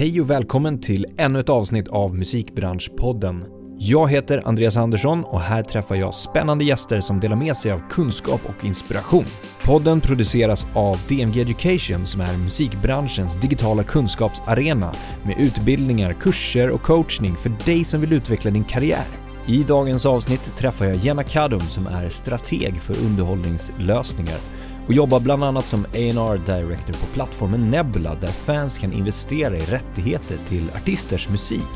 Hej och välkommen till ännu ett avsnitt av Musikbranschpodden. Jag heter Andreas Andersson och här träffar jag spännande gäster som delar med sig av kunskap och inspiration. Podden produceras av DMG Education som är musikbranschens digitala kunskapsarena med utbildningar, kurser och coachning för dig som vill utveckla din karriär. I dagens avsnitt träffar jag Jenna Kadhum som är strateg för underhållningslösningar och jobbar bland annat som A&R Director på plattformen Nebula där fans kan investera i rättigheter till artisters musik.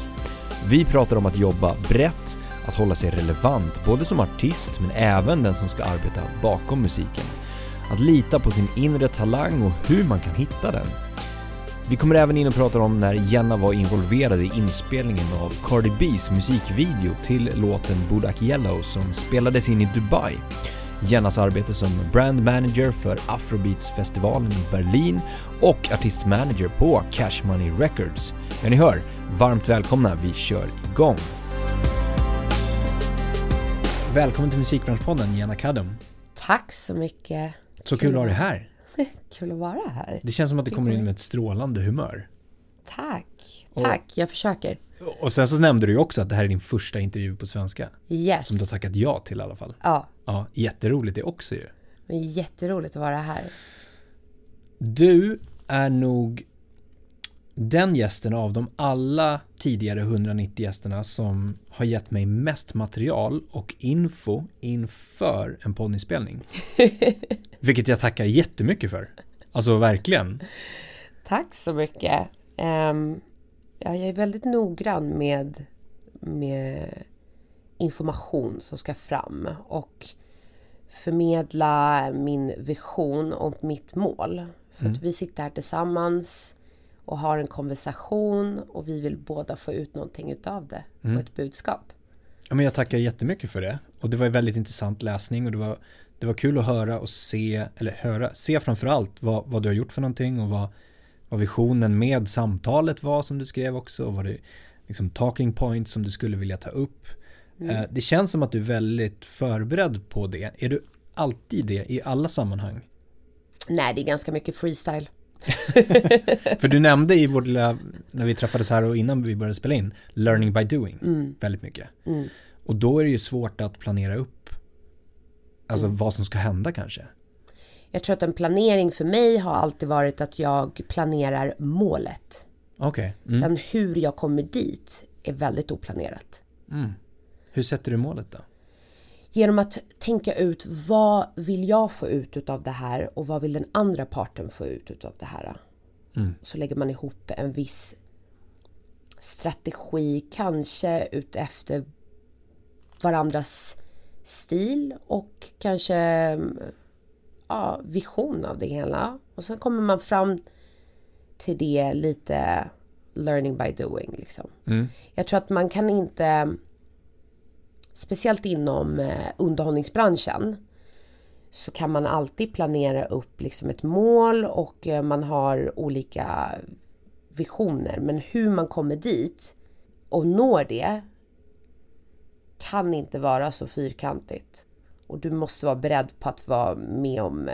Vi pratar om att jobba brett, att hålla sig relevant både som artist men även den som ska arbeta bakom musiken. Att lita på sin inre talang och hur man kan hitta den. Vi kommer även in och pratar om när Jenna var involverad i inspelningen av Cardi B's musikvideo till låten Bodak Yellow som spelades in i Dubai. Jennas arbete som brand manager för Afrobeats Festivalen i Berlin och artistmanager på Cash Money Records. Ja, ni hör, varmt välkomna, vi kör igång. Välkommen till Musikbranschpodden, Jenna Kadhum. Tack så mycket. Så kul att ha dig här. Kul att vara här. Det känns som att du kommer in med ett strålande humör. Tack, jag försöker. Och sen så nämnde du ju också att det här är din första intervju på svenska. Yes. Som du har tackat ja till i alla fall. Ja. Ja, jätteroligt det också ju. Men jätteroligt att vara här. Du är nog den gästen av de alla tidigare 190 gästerna som har gett mig mest material och info inför en poddinspelning. Vilket jag tackar jättemycket för. Alltså verkligen. Tack så mycket. Jag är väldigt noggrann med information som ska fram och förmedla min vision och mitt mål. För att vi sitter här tillsammans och har en konversation och vi vill båda få ut någonting utav det och ett budskap. Ja, men jag tackar jättemycket för det och det var en väldigt intressant läsning och det var kul att höra och se framförallt vad du har gjort för någonting och vad visionen med samtalet var som du skrev också och vad det liksom talking points som du skulle vilja ta upp. Det känns som att du är väldigt förberedd på det. Är du alltid det i alla sammanhang? Nej, det är ganska mycket freestyle. För du nämnde i vårt lilla, när vi träffades här och innan vi började spela in, learning by doing väldigt mycket. Och då är det ju svårt att planera upp alltså vad som ska hända kanske. Jag tror att en planering för mig har alltid varit att jag planerar målet. Okay. Sen hur jag kommer dit är väldigt oplanerat. Hur sätter du målet då? Genom att tänka ut vad vill jag få ut av det här och vad vill den andra parten få ut av det här. Så lägger man ihop en viss strategi kanske ut efter varandras stil och kanske vision av det hela. Och sen kommer man fram till det lite learning by doing liksom. Jag tror att man kan inte... Speciellt inom underhållningsbranschen så kan man alltid planera upp liksom ett mål och man har olika visioner. Men hur man kommer dit och når det kan inte vara så fyrkantigt. Och du måste vara beredd på att vara med om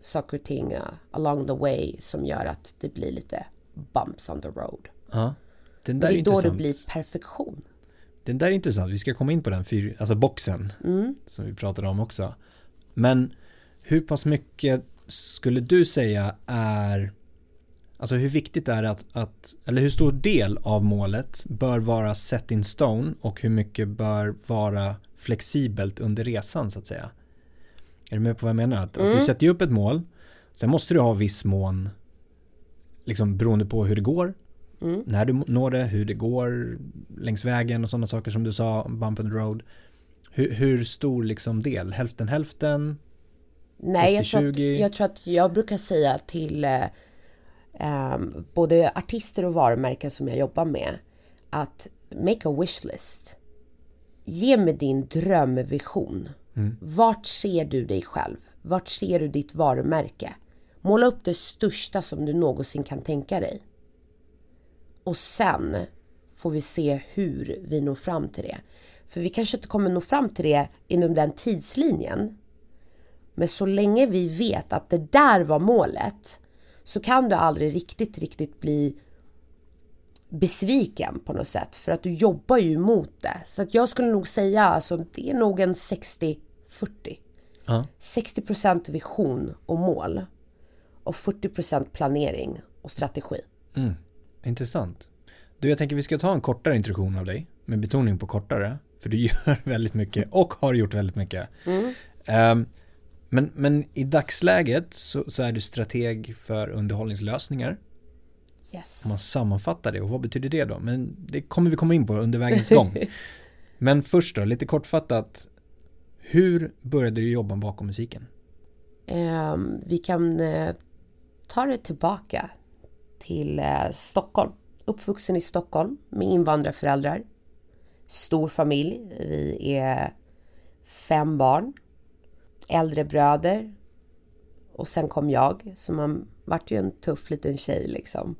saker och ting along the way som gör att det blir lite bumps on the road. Ja, den där är intressant. Det är då det blir perfektion. Den där är intressant. Vi ska komma in på den alltså boxen som vi pratade om också. Men hur pass mycket skulle du säga är... Alltså hur viktigt är det att... Eller hur stor del av målet bör vara set in stone och hur mycket bör vara flexibelt under resan så att säga? Är du med på vad jag menar? Att du sätter upp ett mål. Sen måste du ha viss mån liksom beroende på hur det går. När du når det, hur det går längs vägen och sådana saker som du sa, bump and road. Hur stor liksom del? Hälften? Nej, 80, jag tror att jag brukar säga till både artister och varumärken som jag jobbar med att make a wishlist. Ge mig din drömvision. Vart ser du dig själv? Vart ser du ditt varumärke? Måla upp det största som du någonsin kan tänka dig. Och sen får vi se hur vi når fram till det. För vi kanske inte kommer nå fram till det inom den tidslinjen. Men så länge vi vet att det där var målet så kan du aldrig riktigt bli besviken på något sätt, för att du jobbar ju mot det. Så att jag skulle nog säga, alltså, det är nog en 60-40. 60% vision och mål och 40% planering och strategi. Mm. Intressant. Du, jag tänker vi ska ta en kortare introduktion av dig, med betoning på kortare, för du gör väldigt mycket och har gjort väldigt mycket. Mm. Men i dagsläget så är du strateg för underhållningslösningar. Yes. Man sammanfattar det, och vad betyder det då? Men det kommer vi komma in på under vägens gång. Men först då, lite kortfattat, hur började du jobba bakom musiken? Vi kan ta det tillbaka till Stockholm. Uppvuxen i Stockholm med invandrarföräldrar. Stor familj, vi är 5 barn, äldre bröder, och sen kom jag, så man vart ju en tuff liten tjej liksom.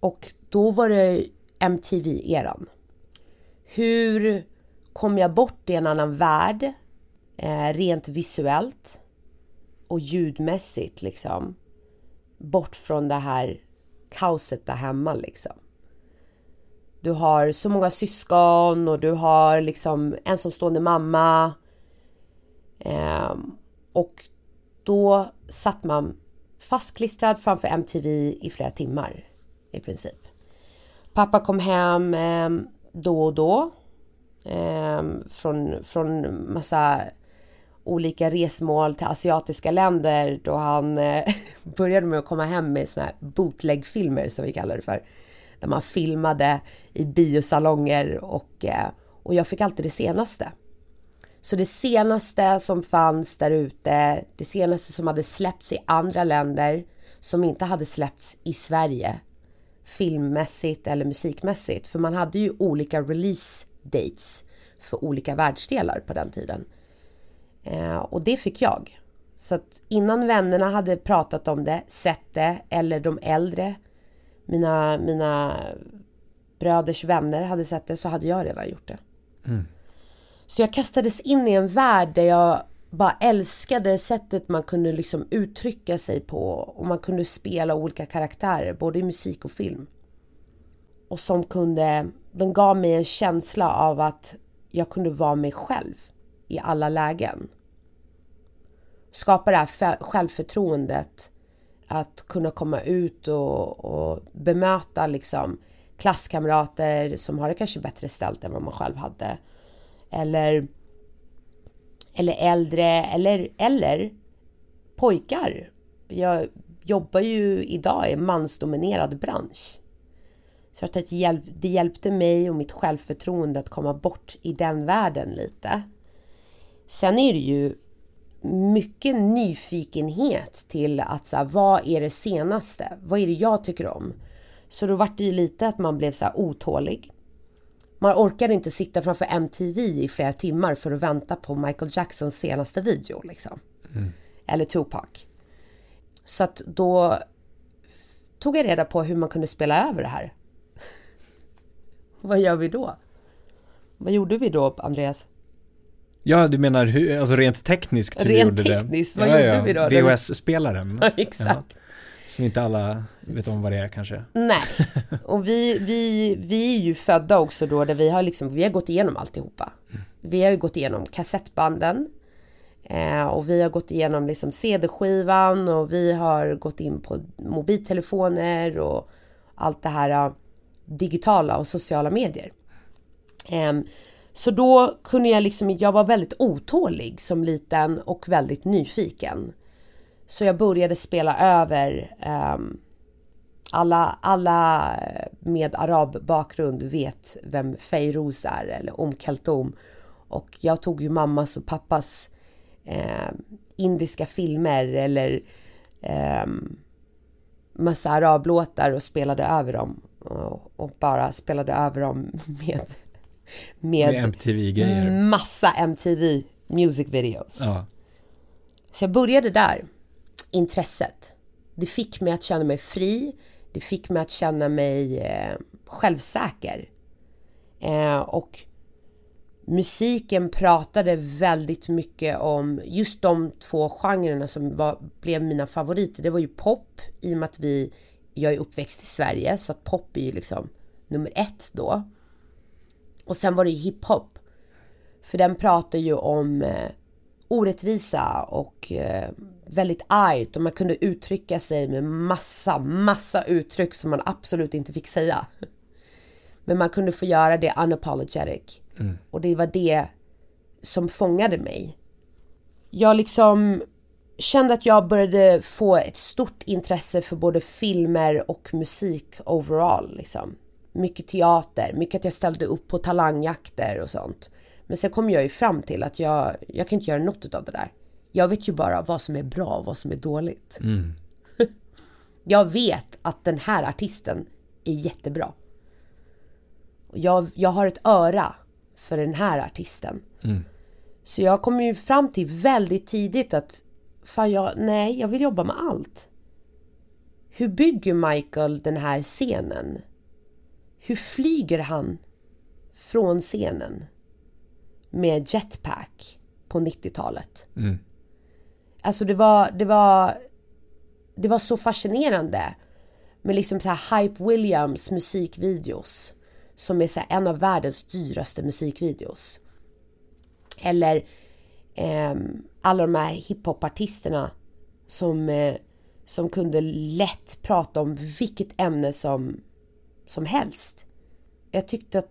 Och då var det MTV-eran. Hur kom jag bort i en annan värld, rent visuellt och ljudmässigt liksom, bort från det här kaoset där hemma liksom. Du har så många syskon och du har liksom ensamstående mamma. Och då satt man fastklistrad framför MTV i flera timmar i princip. Pappa kom hem då och då från massa olika resmål till asiatiska länder, då han började med att komma hem med såna här bootleg-filmer som vi kallar det för, där man filmade i biosalonger, och jag fick alltid det senaste. Så det senaste som fanns där ute, det senaste som hade släppts i andra länder, som inte hade släppts i Sverige, filmmässigt eller musikmässigt. För man hade ju olika release dates för olika världsdelar på den tiden. Och det fick jag. Så att innan vännerna hade pratat om det, sett det, eller de äldre, mina bröders vänner hade sett det, så hade jag redan gjort det. Mm. Så jag kastades in i en värld där jag bara älskade sättet man kunde liksom uttrycka sig på, och man kunde spela olika karaktärer, både i musik och film. Och som den gav mig en känsla av att jag kunde vara mig själv i alla lägen. Skapa det här självförtroendet att kunna komma ut och bemöta liksom klasskamrater som har det kanske bättre ställt än vad man själv hade. Eller äldre, eller pojkar. Jag jobbar ju idag i en mansdominerad bransch. Så att det hjälpte mig och mitt självförtroende att komma bort i den världen lite. Sen är det ju mycket nyfikenhet till att så här, vad är det senaste? Vad är det jag tycker om? Så då var det ju lite att man blev så här otålig. Man orkade inte sitta framför MTV i flera timmar för att vänta på Michael Jacksons senaste video liksom. Mm. Eller Tupac. Så att då tog jag reda på hur man kunde spela över det här. Vad gör vi då? Vad gjorde vi då, Andreas? Ja, du menar alltså rent tekniskt hur vi gjorde det. Rent tekniskt, vad gjorde vi då? VHS-spelaren. Ja, exakt. Ja. Som inte alla vet om vad det är kanske. Nej, och vi är ju födda också då där vi har gått igenom alltihopa. Mm. Vi har ju gått igenom kassettbanden och vi har gått igenom liksom CD-skivan, och vi har gått in på mobiltelefoner och allt det här digitala och sociala medier. Så då kunde jag var väldigt otålig som liten och väldigt nyfiken. Så jag började spela över alla med arabbakgrund vet vem Feirouz är, eller Kaltoum. Och jag tog ju mammas och pappas indiska filmer eller massa arablåtar och spelade över dem. Och bara spelade över dem med MTV-grejer. Massa MTV music videos. Ja. Så jag började där. Intresset. Det fick mig att känna mig fri. Det fick mig att känna mig självsäker. Och musiken pratade väldigt mycket om just de två genrerna som blev mina favoriter. Det var ju pop, i och med att vi jag är uppväxt i Sverige, så att pop är ju liksom nummer ett då. Och sen var det ju hiphop. För den pratar ju om orättvisa och väldigt argt. Och man kunde uttrycka sig med massa uttryck som man absolut inte fick säga. Men man kunde få göra det unapologetic. Mm. Och det var det som fångade mig. Jag liksom kände att jag började få ett stort intresse för både filmer och musik overall liksom. Mycket teater, mycket att jag ställde upp på talangjakter och sånt. Men sen kom jag ju fram till att jag kan inte göra något av det där. Jag vet ju bara vad som är bra och vad som är dåligt. Mm. Jag vet att den här artisten är jättebra. Jag har ett öra för den här artisten. Mm. Så jag kom ju fram till väldigt tidigt att fan jag vill jobba med allt. Hur bygger Michael den här scenen? Hur flyger han från scenen med jetpack på 90-talet? Mm. Alltså det var så fascinerande med liksom så här Hype Williams musikvideos som är så en av världens dyraste musikvideos. Eller alla de här hiphopartisterna som kunde lätt prata om vilket ämne som helst. Jag tyckte att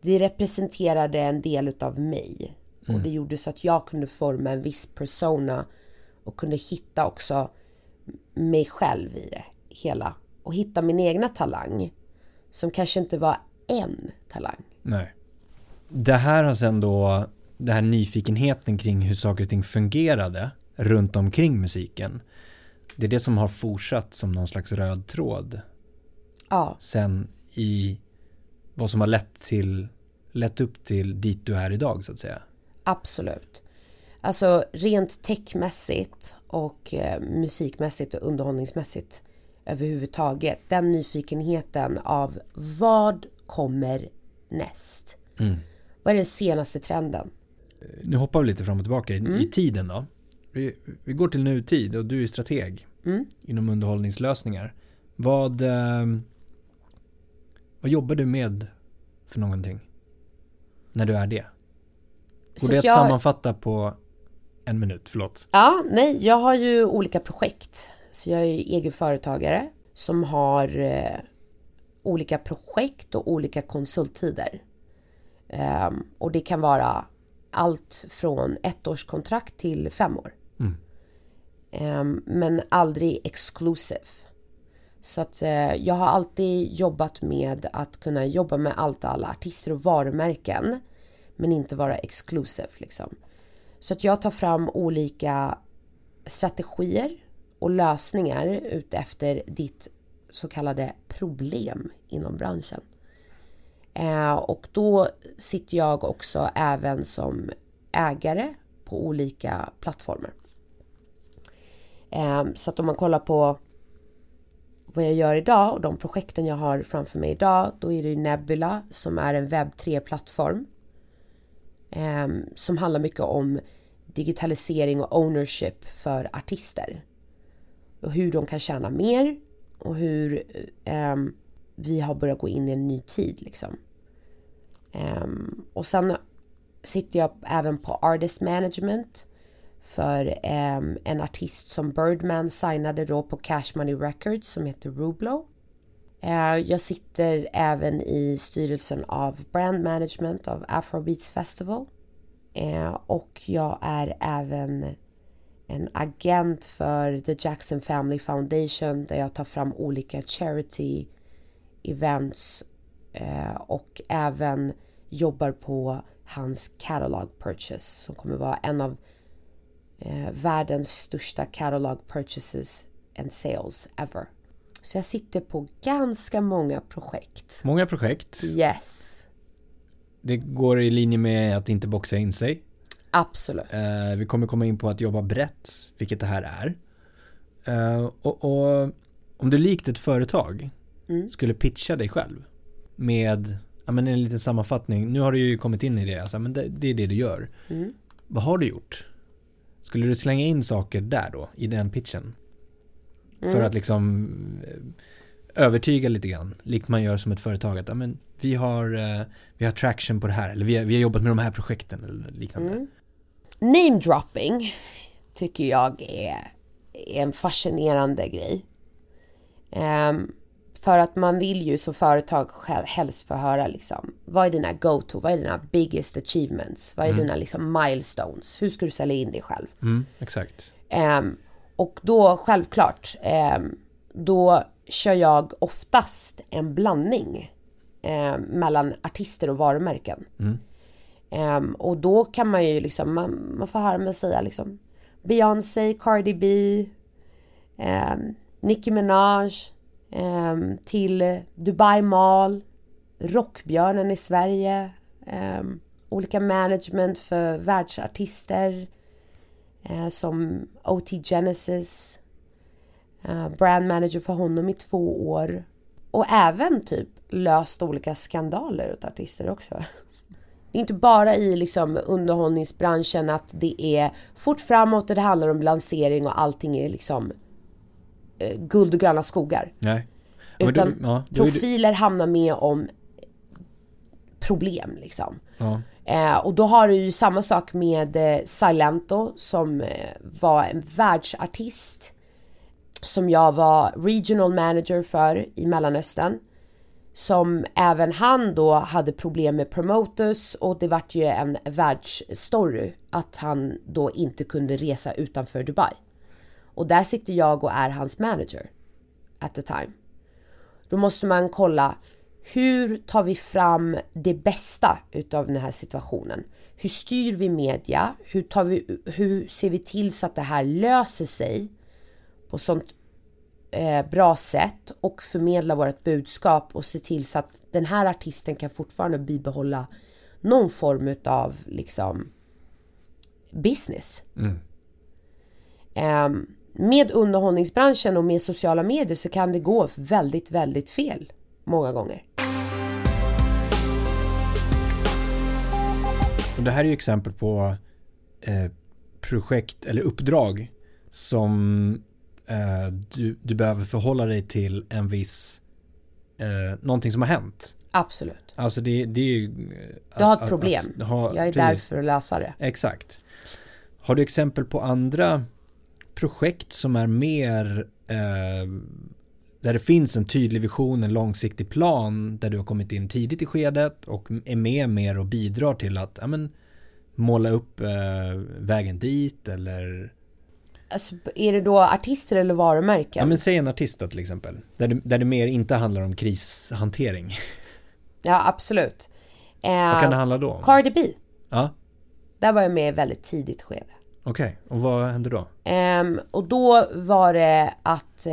det representerade en del utav mig. Mm. Och det gjorde så att jag kunde forma en viss persona och kunde hitta också mig själv i det hela. Och hitta min egna talang som kanske inte var en talang. Nej. Det här har sen då, det här nyfikenheten kring hur saker och ting fungerade runt omkring musiken. Det är det som har fortsatt som någon slags röd tråd. Ja. Sen i vad som har lett upp till dit du är idag så att säga. Absolut. Alltså rent techmässigt och musikmässigt och underhållningsmässigt överhuvudtaget. Den nyfikenheten av vad kommer näst? Mm. Vad är den senaste trenden? Nu hoppar vi lite fram och tillbaka i tiden då. Vi går till nutid och du är strateg inom underhållningslösningar. Vad jobbar du med för någonting när du är det? Går det att sammanfatta på en minut? Förlåt. Ja, nej. Jag har ju olika projekt. Så jag är ju egen företagare som har olika projekt och olika konsulttider. Och det kan vara allt från 1-årskontrakt till 5 år. Mm. Men aldrig exclusive. Så att jag har alltid jobbat med att kunna jobba med allt och alla artister och varumärken. Men inte vara exclusive liksom. Så att jag tar fram olika strategier och lösningar utefter ditt så kallade problem inom branschen. Och då sitter jag också även som ägare på olika plattformar. Så att om man kollar på vad jag gör idag och de projekten jag har framför mig idag, då är det ju Nebula som är en webb 3-plattform som handlar mycket om digitalisering och ownership för artister. Och hur de kan tjäna mer och hur vi har börjat gå in i en ny tid liksom. Och sen sitter jag även på artist management för en artist som Birdman signade då på Cash Money Records som heter Rublo. Jag sitter även i styrelsen av brand management av Afrobeats Festival. Och jag är även en agent för The Jackson Family Foundation där jag tar fram olika charity events och även jobbar på hans catalog purchase som kommer vara en av världens största catalog purchases and sales ever. Så jag sitter på ganska många projekt. Många projekt? Yes. Det går i linje med att inte boxa in sig? Absolut. Vi kommer komma in på att jobba brett, vilket det här är. Och om du likt ett företag skulle pitcha dig själv med en liten sammanfattning. Nu har du ju kommit in i det. Alltså, men det är det du gör. Mm. Vad har du gjort? Skulle du slänga in saker där då, i den pitchen? för att liksom övertyga lite grann, likt man gör som ett företag att men vi har traction på det här, eller vi har jobbat med de här projekten eller liknande. Name dropping tycker jag är en fascinerande grej. För att man vill ju som företag själv helst förhöra liksom, vad är dina go-to, vad är dina biggest achievements, vad är dina liksom milestones, hur ska du sälja in dig själv? Exakt. Och då självklart då kör jag oftast en blandning mellan artister och varumärken. Och då kan man ju liksom man får höra mig säga liksom Beyoncé, Cardi B, Nicki Minaj, till Dubai Mall, Rockbjörnen i Sverige, olika management för världsartister som OT Genesis, brand manager för honom i 2 år, och även typ löst olika skandaler åt artister också. Inte bara i liksom underhållningsbranschen, att det är fort framåt och det handlar om lansering och allting är liksom guld och gröna skogar. Nej. Utan profiler hamnar med om problem liksom. Ja. Och då har du ju samma sak med Silento som var en världsartist som jag var regional manager för i Mellanöstern, som även han då hade problem med promoters, och det vart ju en världsstory att han då inte kunde resa utanför Dubai. Och där sitter jag och är hans manager at the time. Då måste man kolla, hur tar vi fram det bästa utav den här situationen? Hur styr vi media? Hur ser vi till så att det här löser sig på sånt bra sätt, och förmedla vårt budskap och se till så att den här artisten kan fortfarande bibehålla någon form utav liksom business. Med underhållningsbranschen och med sociala medier så kan det gå väldigt, väldigt fel många gånger. Och det här är ju exempel på projekt eller uppdrag som du behöver förhålla dig till en viss någonting som har hänt. Absolut. Alltså det är ju du har ett problem. Jag är där för att lösa det. Exakt. Har du exempel på andra projekt som är mer där det finns en tydlig vision, en långsiktig plan, där du har kommit in tidigt i skedet och är med mer och bidrar till att måla upp vägen dit, eller alltså, är det då artister eller varumärken? Ja, men säg en artist då, till exempel, där det mer inte handlar om krishantering. Ja, absolut. Vad kan det handla då om? Cardi B. Ja. Där var jag med väldigt tidigt skede. Okej, och vad hände då? Och då var det att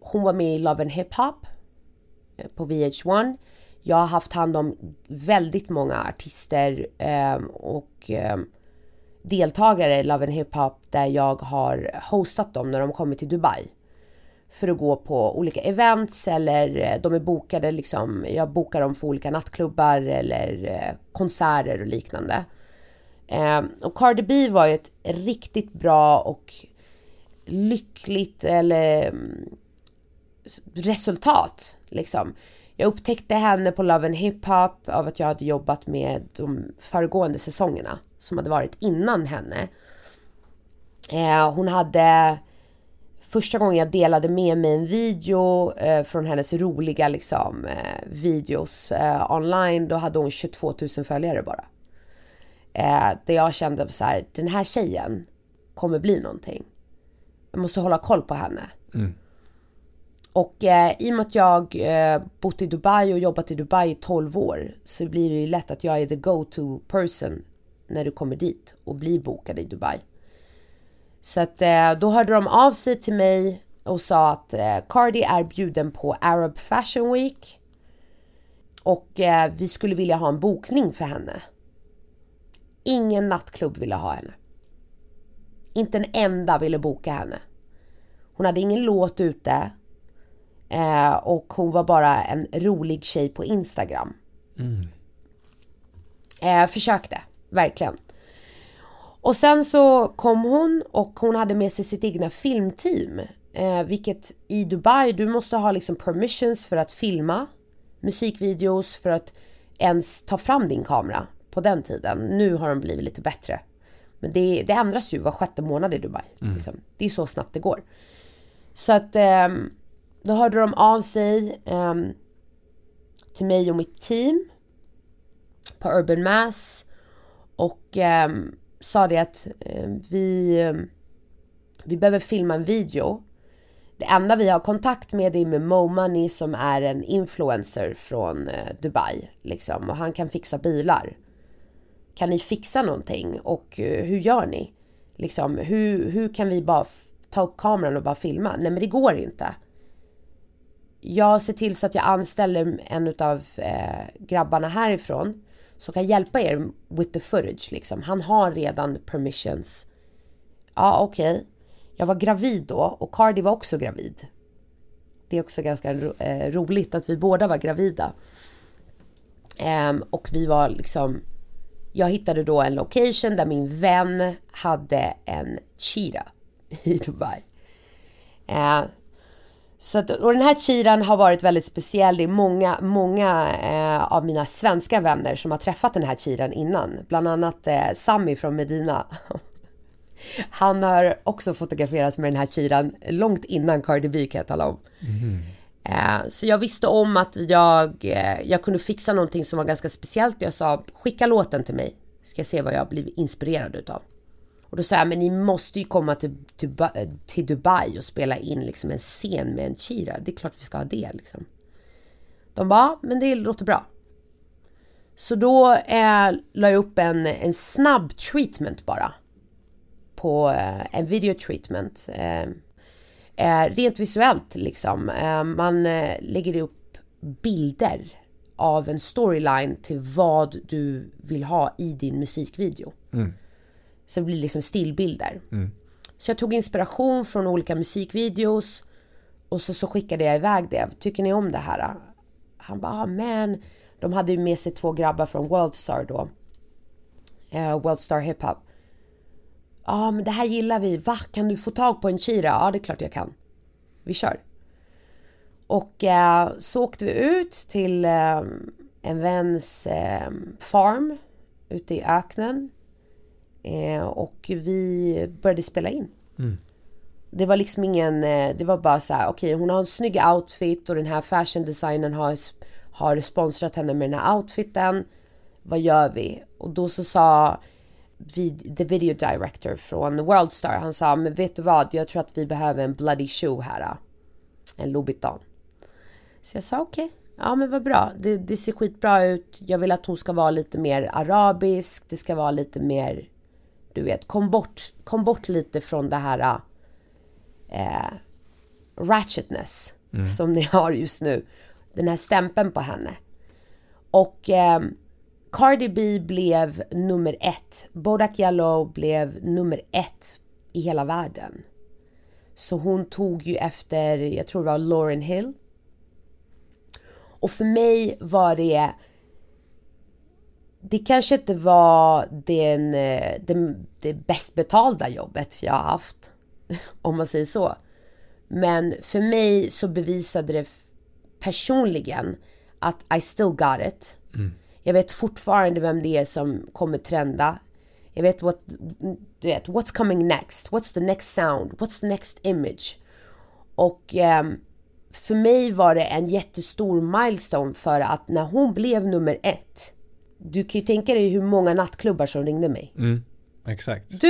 hon var med i Love and Hip Hop på VH1. Jag har haft hand om väldigt många artister och deltagare i Love and Hip Hop, där jag har hostat dem när de kommer till Dubai för att gå på olika events, eller de är bokade liksom, jag bokar dem för olika nattklubbar eller konserter och liknande. Och Cardi B var ju ett riktigt bra och lyckligt resultat liksom. Jag upptäckte henne på Love and Hip Hop av att jag hade jobbat med de föregående säsongerna som hade varit innan henne. Hon hade första gången jag delade med mig en video från hennes roliga liksom, videos online, då hade hon 22 000 följare bara. Där jag kände så här, den här tjejen kommer bli någonting. Jag måste hålla koll på henne. Och i och med att jag bott i Dubai och jobbat i Dubai i 12 år så blir det ju lätt att jag är the go-to person när du kommer dit och blir bokad i Dubai. Så att då hörde de av sig till mig och sa att Cardi är bjuden på Arab Fashion Week och vi skulle vilja ha en bokning för henne. Ingen nattklubb ville ha henne. Inte en enda ville boka henne. Hon hade ingen låt ute. Och hon var bara en rolig tjej på Instagram. Försökte, verkligen. Och sen så kom hon, och hon hade med sig sitt egna filmteam Vilket i Dubai, du måste ha liksom permissions för att filma musikvideos, för att ens ta fram din kamera på den tiden. Nu har de blivit lite bättre. Men det ändras ju var sjätte månad i Dubai. Liksom. Det är så snabbt det går. Så att då hörde de av sig till mig och mitt team på Urban Mass och sa det att vi behöver filma en video. Det enda vi har kontakt med är med Momani som är en influencer från Dubai liksom, och han kan fixa bilar. Kan ni fixa någonting och hur gör ni? Liksom, hur kan vi bara ta upp kameran och bara filma? Nej, men det går inte. Jag ser till så att jag anställer en utav grabbarna härifrån som kan hjälpa er with the footage liksom. Han har redan permissions. Ja, okej. Jag var gravid då och Cardi var också gravid. Det är också ganska roligt att vi båda var gravida. Och vi var liksom... Jag hittade då en location där min vän hade en cheetah i Dubai. Så att, och den här cheetahan har varit väldigt speciell. Det är många av mina svenska vänner som har träffat den här cheetahan innan. Bland annat Sami från Medina. Han har också fotograferats med den här cheetahan långt innan Cardi B, kan jag tala om. Så jag visste om att jag kunde fixa någonting som var ganska speciellt. Jag sa, skicka låten till mig. Ska jag se vad jag blev inspirerad utav. Och då sa jag, men ni måste ju komma till Dubai och spela in liksom en scen med en cheetah. Det är klart vi ska ha det liksom. De bara, men det låter bra. Så då la jag upp en snabb treatment bara. På en video treatment. Rent visuellt liksom. Man lägger upp bilder av en storyline till vad du vill ha i din musikvideo. Så det blir liksom stillbilder. Så jag tog inspiration från olika musikvideos och så skickade jag iväg det. Tycker ni om det här? Han bara, men de hade ju med sig två grabbar från Worldstar då. Worldstar Hip Hop. Ja, men det här gillar vi. Va? Kan du få tag på en cheetah? Ja, det är klart jag kan. Vi kör. Och så åkte vi ut till en väns farm ute i öknen. Och vi började spela in. Det var liksom ingen... det var bara så här, okej, hon har en snygg outfit och den här fashion designen har sponsrat henne med den här outfiten. Vad gör vi? Och då så sa... the video director från Worldstar, han sa, men vet du vad, jag tror att vi behöver en bloody shoe här, en Louboutin. Så jag sa okej. Ja, men vad bra, det ser skitbra ut. Jag vill att hon ska vara lite mer arabisk, det ska vara lite mer, du vet, kom bort lite från det här ratchetness som ni har just nu, den här stämpeln på henne. Och Cardi B blev nummer 1. Bodak Yellow blev nummer 1 i hela världen. Så hon tog ju efter, jag tror det var Lauryn Hill. Och för mig var det kanske inte var det bäst betalda jobbet jag har haft, om man säger så. Men för mig så bevisade det personligen att I still got it. Jag vet fortfarande vem det är som kommer trenda. Jag vet what's coming next. What's the next sound? What's the next image? Och för mig var det en jättestor milestone, för att när hon blev nummer 1. Du kan ju tänka dig hur många nattklubbar som ringde mig. Exakt.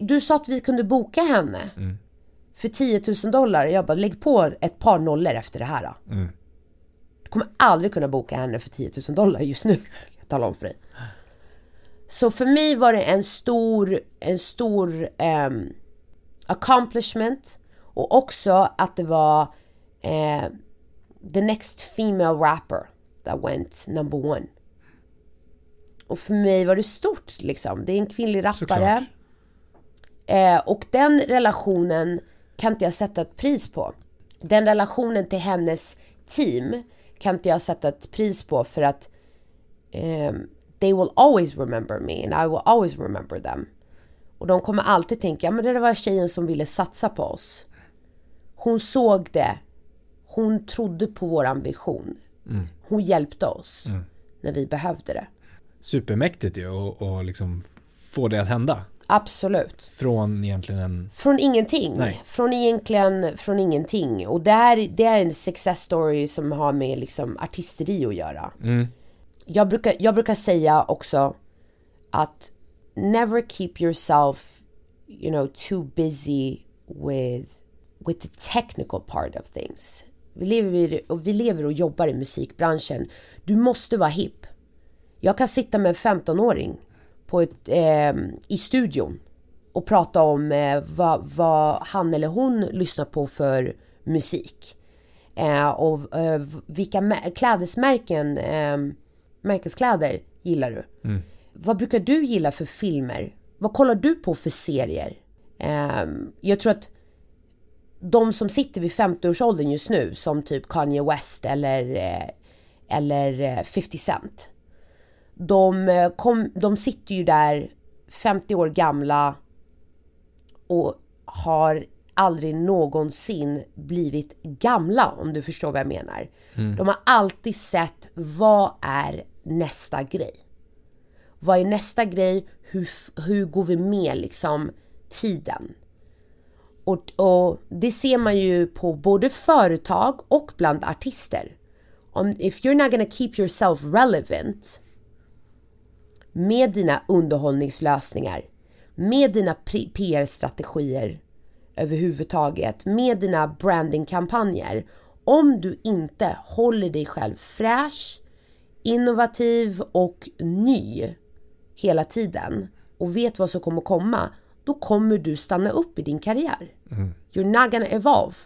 Du sa att vi kunde boka henne för $10,000. Jag bara, lägg på ett par nollor efter det här då. Kommer aldrig kunna boka henne för $10,000 just nu. Jag talar om för dig. Så för mig var det en stor accomplishment, och också att det var the next female rapper that went number 1. Och för mig var det stort liksom. Det är en kvinnlig rappare. Och den relationen kan inte jag sätta ett pris på. Den relationen till hennes team kan inte jag sätta ett pris på, för att they will always remember me and I will always remember them. Och de kommer alltid tänka, ja, men det var tjejen som ville satsa på oss. Hon såg det. Hon trodde på vår ambition. Mm. Hon hjälpte oss när vi behövde det. Supermäktigt ju och liksom få det att hända. Absolut. Från egentligen en... Från ingenting. Nej. Från ingenting. Och det är en success story som har med liksom artisteri att göra. Mm. Jag brukar säga också att never keep yourself, you know, too busy with the technical part of things. Vi lever och jobbar i musikbranschen. Du måste vara hip. Jag kan sitta med en 15-åring på i studion och prata om vad han eller hon lyssnar på för musik. Och vilka klädesmärken, märkeskläder gillar du? Mm. Vad brukar du gilla för filmer? Vad kollar du på för serier? Jag tror att de som sitter vid 50-årsåldern just nu, som typ Kanye West eller 50 Cent, de sitter ju där 50 år gamla och har aldrig någonsin blivit gamla, om du förstår vad jag menar. Mm. De har alltid sett, vad är nästa grej? Vad är nästa grej? Hur går vi med liksom tiden? Och det ser man ju på både företag och bland artister. If you're not gonna keep yourself relevant med dina underhållningslösningar, med dina PR-strategier överhuvudtaget, med dina brandingkampanjer, om du inte håller dig själv fräsch, innovativ och ny hela tiden och vet vad som kommer komma, då kommer du stanna upp i din karriär. Mm. You're not gonna evolve.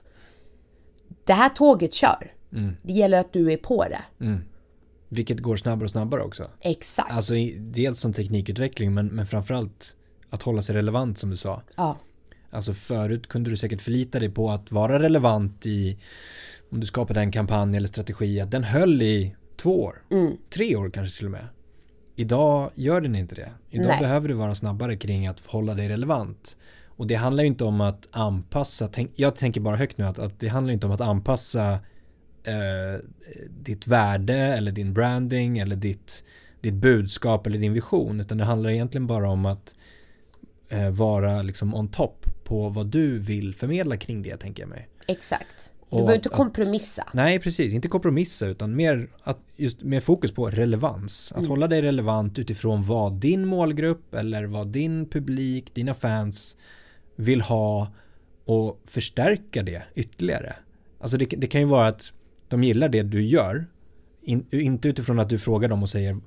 Det här tåget kör. Mm. Det gäller att du är på det. Mm. Vilket går snabbare och snabbare också. Exakt. Alltså dels som teknikutveckling, men framförallt att hålla sig relevant, som du sa. Ja. Alltså förut kunde du säkert förlita dig på att vara relevant i, om du skapade en kampanj eller strategi, att den höll i 2 år. 3 år kanske till och med. Idag gör den inte det. Idag behöver du vara snabbare kring att hålla dig relevant. Och det handlar ju inte om att anpassa, jag tänker bara högt nu, att det handlar inte om att anpassa ditt värde eller din branding eller ditt budskap eller din vision, utan det handlar egentligen bara om att vara liksom on top på vad du vill förmedla kring det, tänker jag mig. Exakt. Du behöver inte kompromissa. Nej, precis. Inte kompromissa, utan mer att just med fokus på relevans. Att hålla dig relevant utifrån vad din målgrupp eller vad din publik, dina fans vill ha, och förstärka det ytterligare. Alltså det kan ju vara att de gillar det du gör, inte utifrån att du frågar dem och säger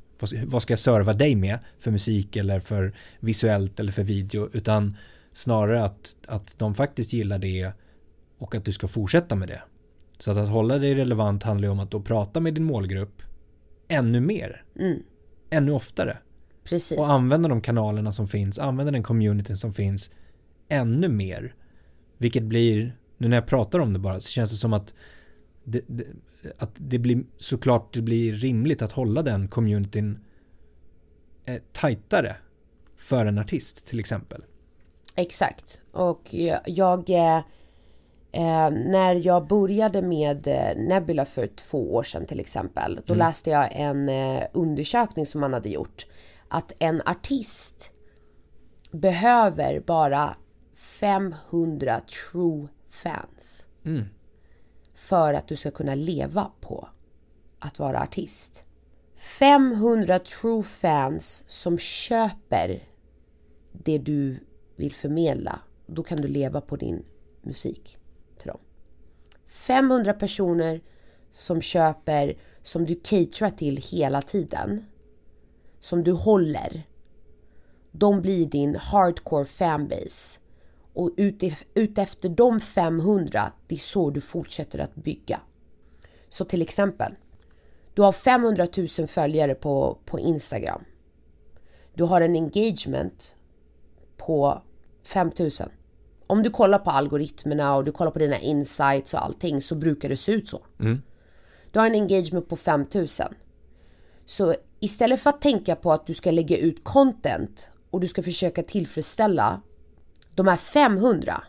vad ska jag serva dig med för musik eller för visuellt eller för video, utan snarare att de faktiskt gillar det och att du ska fortsätta med det. Så att hålla dig relevant handlar ju om att då prata med din målgrupp ännu mer, ännu oftare. Precis. Och använda de kanalerna som finns, använda den communityn som finns ännu mer, vilket blir, nu när jag pratar om det bara, så känns det som att det blir, såklart det blir rimligt att hålla den communityn tajtare för en artist till exempel. Exakt. Och när jag började med Nebula för 2 år sedan till exempel, då läste jag en undersökning som man hade gjort, att en artist behöver bara 500 true fans för att du ska kunna leva på att vara artist. 500 true fans som köper det du vill förmedla, då kan du leva på din musik till dem. 500 personer som köper, som du caterar till hela tiden, som du håller, de blir din hardcore fanbase. Och utefter de 500, det är så du fortsätter att bygga. Så till exempel, du har 500 000 följare på Instagram. Du har en engagement på 5 000. Om du kollar på algoritmerna och du kollar på dina insights och allting, så brukar det se ut så. Mm. Du har en engagement på 5 000. Så istället för att tänka på att du ska lägga ut content och du ska försöka tillfredsställa de här 500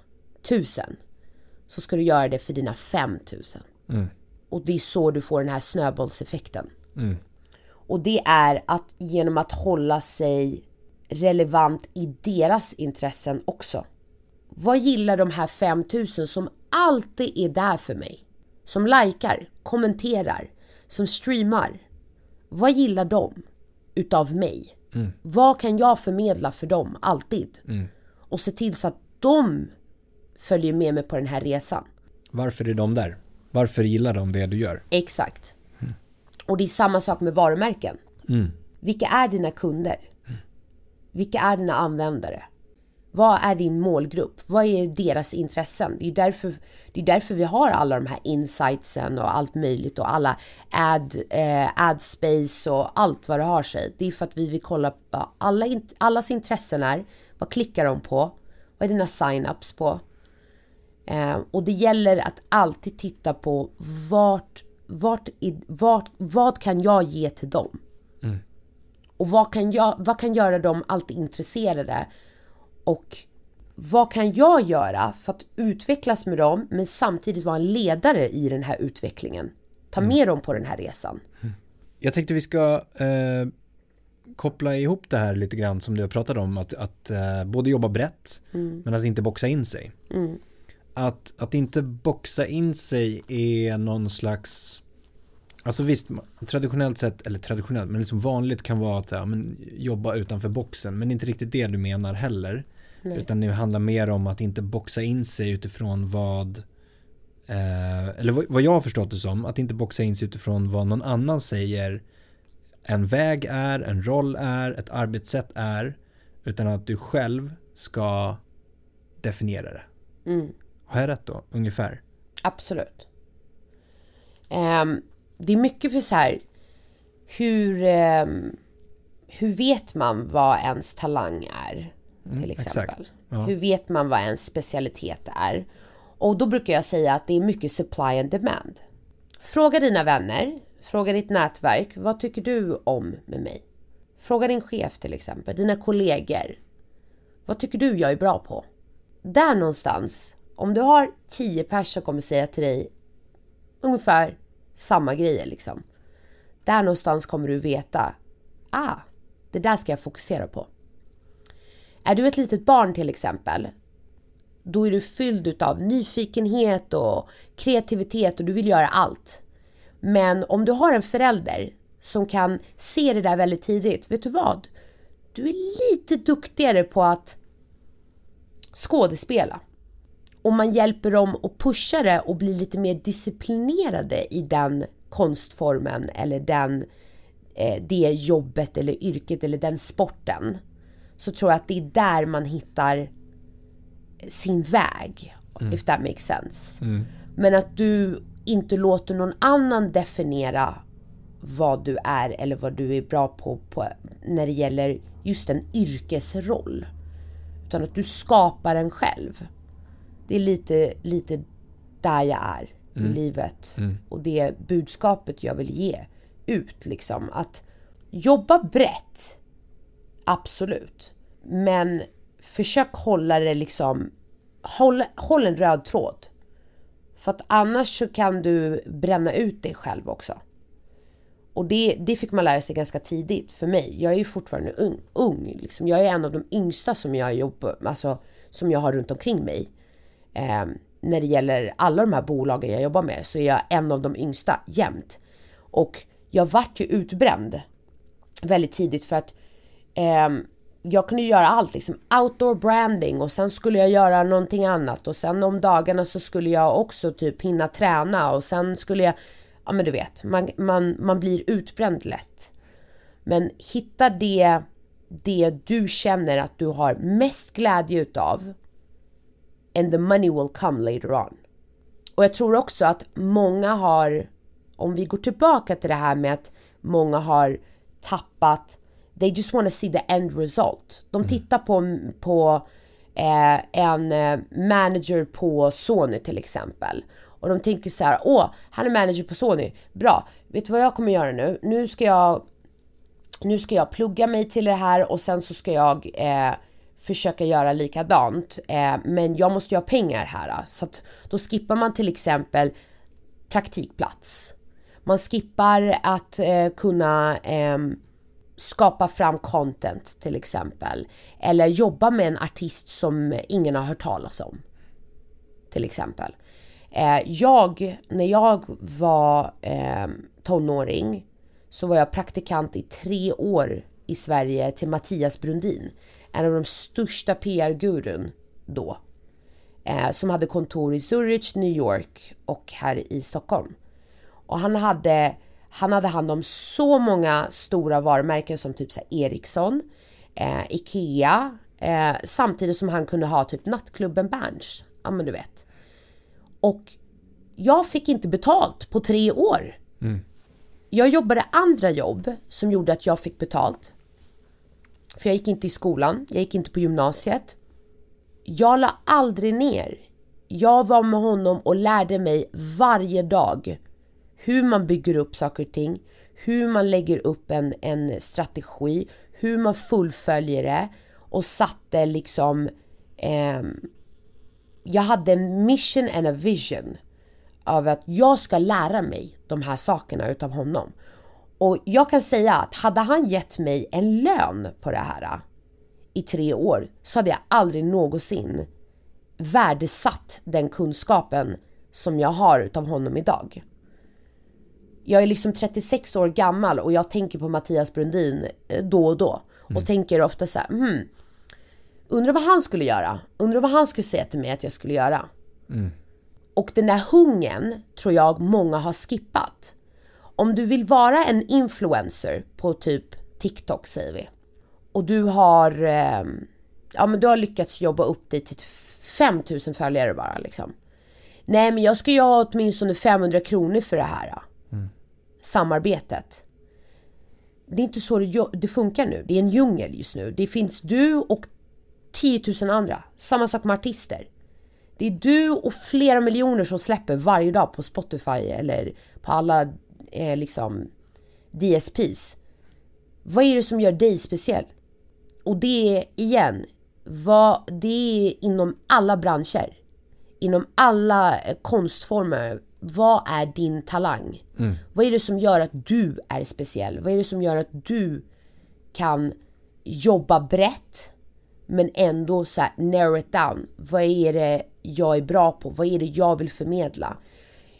000, så ska du göra det för dina 5 000. Mm. Och det är så du får den här snöbollseffekten. Mm. Och det är att genom att hålla sig relevant i deras intressen också. Vad gillar de här 5 000 som alltid är där för mig? Som likar, kommenterar, som streamar. Vad gillar de utav mig? Mm. Vad kan jag förmedla för dem alltid? Mm. Och se till så att de följer med mig på den här resan. Varför är de där? Varför gillar de det du gör? Exakt. Mm. Och det är samma sak med varumärken. Mm. Vilka är dina kunder? Mm. Vilka är dina användare? Vad är din målgrupp? Vad är deras intressen? Det är därför vi har alla de här insightsen och allt möjligt och alla ad space och allt vad det har sig. Det är för att vi vill kolla allas intressen är. Vad klickar de på? Vad är dina sign-ups på? Och det gäller att alltid titta på vad kan jag ge till dem? Mm. Och vad kan göra dem alltid intresserade? Och vad kan jag göra för att utvecklas med dem, men samtidigt vara en ledare i den här utvecklingen? Ta med dem på den här resan. Mm. Jag tänkte vi ska koppla ihop det här lite grann som du pratade om. Att både jobba brett, men att inte boxa in sig. Mm. Att inte boxa in sig är någon slags... Alltså visst, traditionellt sett, eller traditionellt, men liksom vanligt kan vara att så här, men jobba utanför boxen. Men inte riktigt det du menar heller. Nej. Utan det handlar mer om att inte boxa in sig utifrån vad... eller vad jag har förstått det som. Att inte boxa in sig utifrån vad någon annan säger. En väg är, en roll är, ett arbetssätt är. Utan att du själv ska definiera det. Mm. Har jag rätt då? Ungefär. Absolut. Det är mycket för så här, hur vet man vad ens talang är, till exempel? Ja. Hur vet man vad ens specialitet är? Och då brukar jag säga att det är mycket supply and demand. Fråga dina vänner, fråga ditt nätverk, vad tycker du om med mig? Fråga din chef till exempel, dina kollegor. Vad tycker du jag är bra på? Där någonstans, om du har 10 personer kommer säga till dig ungefär samma grejer liksom. Där någonstans kommer du veta, det där ska jag fokusera på. Är du ett litet barn till exempel, då är du fylld av nyfikenhet och kreativitet och du vill göra allt. Men om du har en förälder som kan se det där väldigt tidigt, vet du vad? Du är lite duktigare på att skådespela. Och man hjälper dem att pusha det och bli lite mer disciplinerade i den konstformen eller det jobbet eller yrket eller den sporten. Så tror jag att det är där man hittar sin väg, if that makes sense. Mm. Men att du inte låter någon annan definiera vad du är eller vad du är bra på när det gäller just en yrkesroll. Utan att du skapar den själv. Det är lite där jag är i livet. Mm. Och det budskapet jag vill ge ut. Liksom. Att jobba brett. Absolut. Men försök hålla det liksom... Håll en röd tråd. För att annars så kan du bränna ut dig själv också. Och det fick man lära sig ganska tidigt för mig. Jag är ju fortfarande ung liksom. Jag är en av de yngsta som jag jobbar, alltså, som jag har runt omkring mig. När det gäller alla de här bolagen jag jobbar med så är jag en av de yngsta jämt. Och jag vart ju utbränd väldigt tidigt för att jag kunde göra allt liksom outdoor branding och sen skulle jag göra någonting annat och sen om dagarna så skulle jag också typ hinna träna och sen skulle jag, ja men du vet, man blir utbränd lätt. Men hitta det du känner att du har mest glädje utav. And the money will come later on. Och jag tror också att många har, om vi går tillbaka till det här med att många har tappat, they just want to see the end result. De tittar på en manager på Sony till exempel. Och de tänker så här, han är manager på Sony, bra. Vet du vad jag kommer göra nu? Nu ska jag nu ska jag plugga mig till det här och sen så ska jag försöka göra likadant. Men jag måste ju ha pengar här. Så att då skippar man till exempel praktikplats. Man skippar att kunna skapa fram content till exempel. Eller jobba med en artist som ingen har hört talas om. Till exempel. När jag var tonåring så var jag praktikant i 3 år i Sverige till Mattias Brundin. En av de största PR-gurun då. Som hade kontor i Zurich, New York och här i Stockholm. Och han hade hand om så många stora varumärken som typ så här Ericsson, Ikea. Samtidigt som han kunde ha typ nattklubben Berns. Ja men du vet. Och jag fick inte betalt på 3 år. Mm. Jag jobbade andra jobb som gjorde att jag fick betalt. För jag gick inte i skolan. Jag gick inte på gymnasiet. Jag la aldrig ner. Jag var med honom och lärde mig varje dag hur man bygger upp saker och ting. Hur man lägger upp en strategi. Hur man fullföljer det. Och satte liksom... jag hade en mission and a vision. Av att jag ska lära mig de här sakerna utav honom. Och jag kan säga att hade han gett mig en lön på det här i 3 år så hade jag aldrig någonsin värdesatt den kunskapen som jag har utav honom idag. Jag är liksom 36 år gammal och jag tänker på Mattias Brundin då och då. Mm. Och tänker ofta så här, undrar vad han skulle göra. Undrar vad han skulle säga till mig att jag skulle göra. Mm. Och den där hungern tror jag många har skippat. Om du vill vara en influencer på typ TikTok säger vi. Och du har du har lyckats jobba upp dig till 5 000 följare bara liksom. Nej men jag ska ju ha åtminstone 500 kronor för det här samarbetet. Det är inte så det funkar nu. Det är en djungel just nu. Det finns du och 10 000 andra. Samma sak med artister. Det är du och flera miljoner som släpper varje dag på Spotify eller på alla liksom DSPs. Vad är det som gör dig speciell? Och det är igen det är inom alla branscher. Inom alla konstformer. Vad är din talang? Mm. Vad är det som gör att du är speciell? Vad är det som gör att du kan jobba brett men ändå så här narrow it down? Vad är det jag är bra på? Vad är det jag vill förmedla?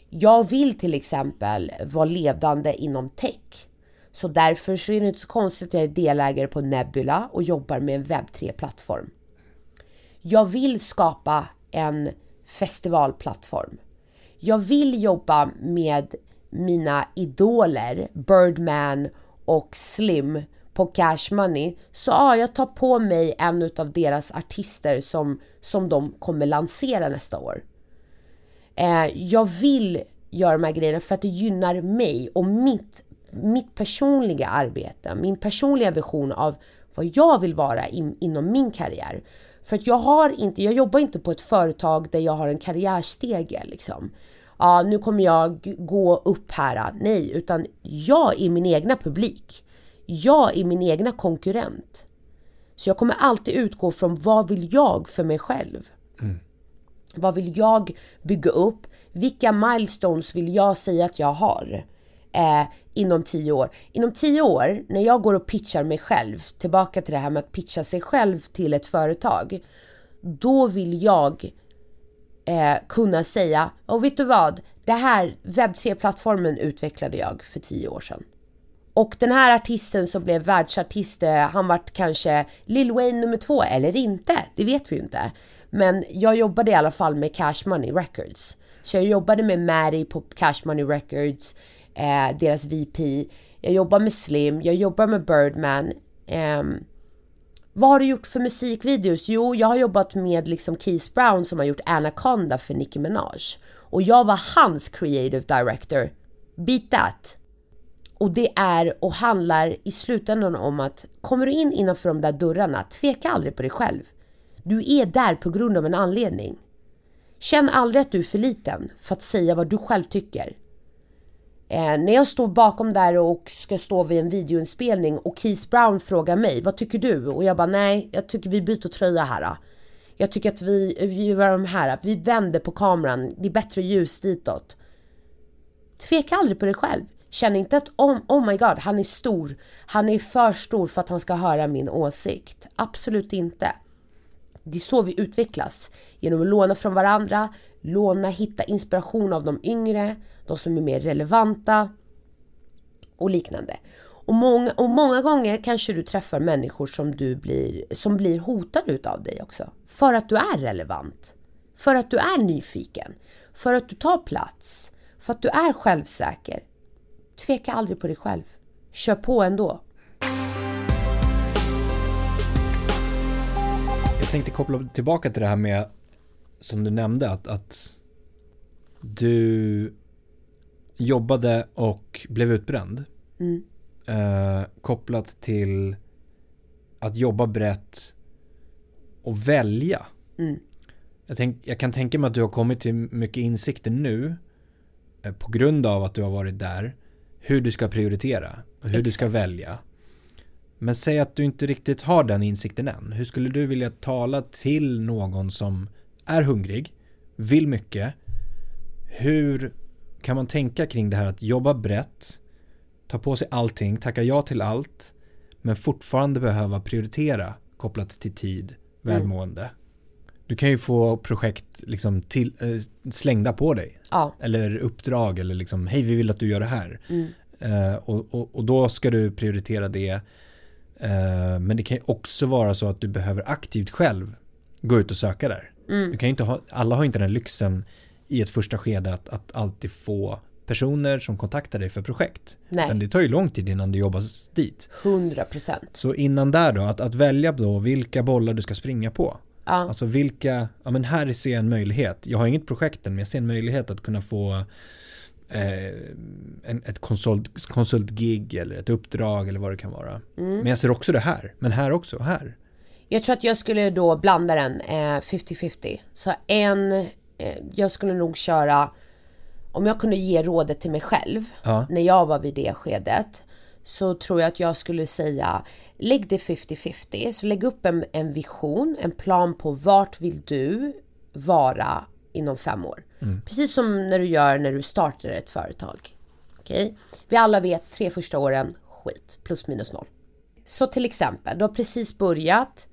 Jag vill till exempel vara ledande inom tech. Så därför så är det inte så konstigt att jag är delägare på Nebula och jobbar med en Web3-plattform. Jag vill skapa en festivalplattform. Jag vill jobba med mina idoler Birdman och Slim på Cash Money. Så jag tar på mig en av deras artister som de kommer lansera nästa år. Jag vill göra de här grejerna för att det gynnar mig och mitt personliga arbete, min personliga vision av vad jag vill vara inom min karriär. För att jag jobbar inte på ett företag där jag har en karriärstege liksom. Ja, nu kommer jag gå upp här. Nej, utan jag är min egna publik. Jag är min egna konkurrent. Så jag kommer alltid utgå från vad vill jag för mig själv? Mm. Vad vill jag bygga upp? Vilka milestones vill jag säga att jag har inom 10 år? Inom 10 år, när jag går och pitchar mig själv, tillbaka till det här med att pitcha sig själv till ett företag, då vill jag kunna säga, och vet du vad? Det här Web3-plattformen utvecklade jag för 10 år sedan. Och den här artisten som blev världsartist, han var kanske Lil Wayne nummer 2 eller inte, det vet vi ju inte. Men jag jobbade i alla fall med Cash Money Records. Så jag jobbade med Maddie på Cash Money Records, deras VP. Jag jobbar med Slim, jag jobbar med Birdman. Vad har du gjort för musikvideos? Jo, jag har jobbat med liksom Keith Brown som har gjort Anaconda för Nicki Minaj. Och jag var hans creative director. Beat that! Och det är och handlar i slutändan om att kommer du in innanför de där dörrarna, tveka aldrig på dig själv. Du är där på grund av en anledning. Känn aldrig att du är för liten för att säga vad du själv tycker. När jag står bakom där och ska stå vid en videoinspelning och Keith Brown frågar mig, vad tycker du? Och jag bara, nej, jag tycker vi byter tröja här. Jag tycker att vi var de här. Vi vänder på kameran, det är bättre ljus ditåt. Tveka aldrig på dig själv. Känn inte att, oh my god, han är stor. Han är för stor för att han ska höra min åsikt. Absolut inte. Det är så vi utvecklas. Genom att låna från varandra, hitta inspiration av de yngre, de som är mer relevanta och liknande. Och många gånger kanske du träffar människor som blir hotade utav dig också. För att du är relevant. För att du är nyfiken. För att du tar plats. För att du är självsäker. Tveka aldrig på dig själv. Kör på ändå. Jag tänkte koppla tillbaka till det här med, som du nämnde, att du jobbade och blev utbränd. Mm. Kopplat till att jobba brett och välja. Mm. Jag kan tänka mig att du har kommit till mycket insikter nu på grund av att du har varit där, hur du ska prioritera och hur du ska välja. Men säg att du inte riktigt har den insikten än. Hur skulle du vilja tala till någon som är hungrig, vill mycket? Hur kan man tänka kring det här att jobba brett, ta på sig allting, tacka ja till allt, men fortfarande behöva prioritera kopplat till tid, välmående? Mm. Du kan ju få projekt liksom slängda på dig. Ja. Eller uppdrag, eller liksom, hej, vi vill att du gör det här. Mm. Och då ska du prioritera det. Men det kan ju också vara så att du behöver aktivt själv gå ut och söka där. Mm. Du kan ju inte alla har inte den lyxen i ett första skede att alltid få personer som kontaktar dig för projekt. Nej. Utan det tar ju lång tid innan du jobbas dit. 100%. Så innan där då, att välja då vilka bollar du ska springa på. Ja. Alltså men här ser jag en möjlighet. Jag har inget projekt än, men jag ser en möjlighet att kunna få ett konsultgig eller ett uppdrag eller vad det kan vara. Mm. Men jag ser också det här, men här också, här. Jag tror att jag skulle då blanda den 50-50. Så jag skulle nog köra, om jag kunde ge rådet till mig själv när jag var vid det skedet, så tror jag att jag skulle säga, lägg det 50-50. Så lägg upp en vision, en plan på vart vill du vara inom 5 år. Mm. Precis som när du startar ett företag. Okay? Vi alla vet, 3 första åren, skit, plus minus 0. Så till exempel, du har precis börjat.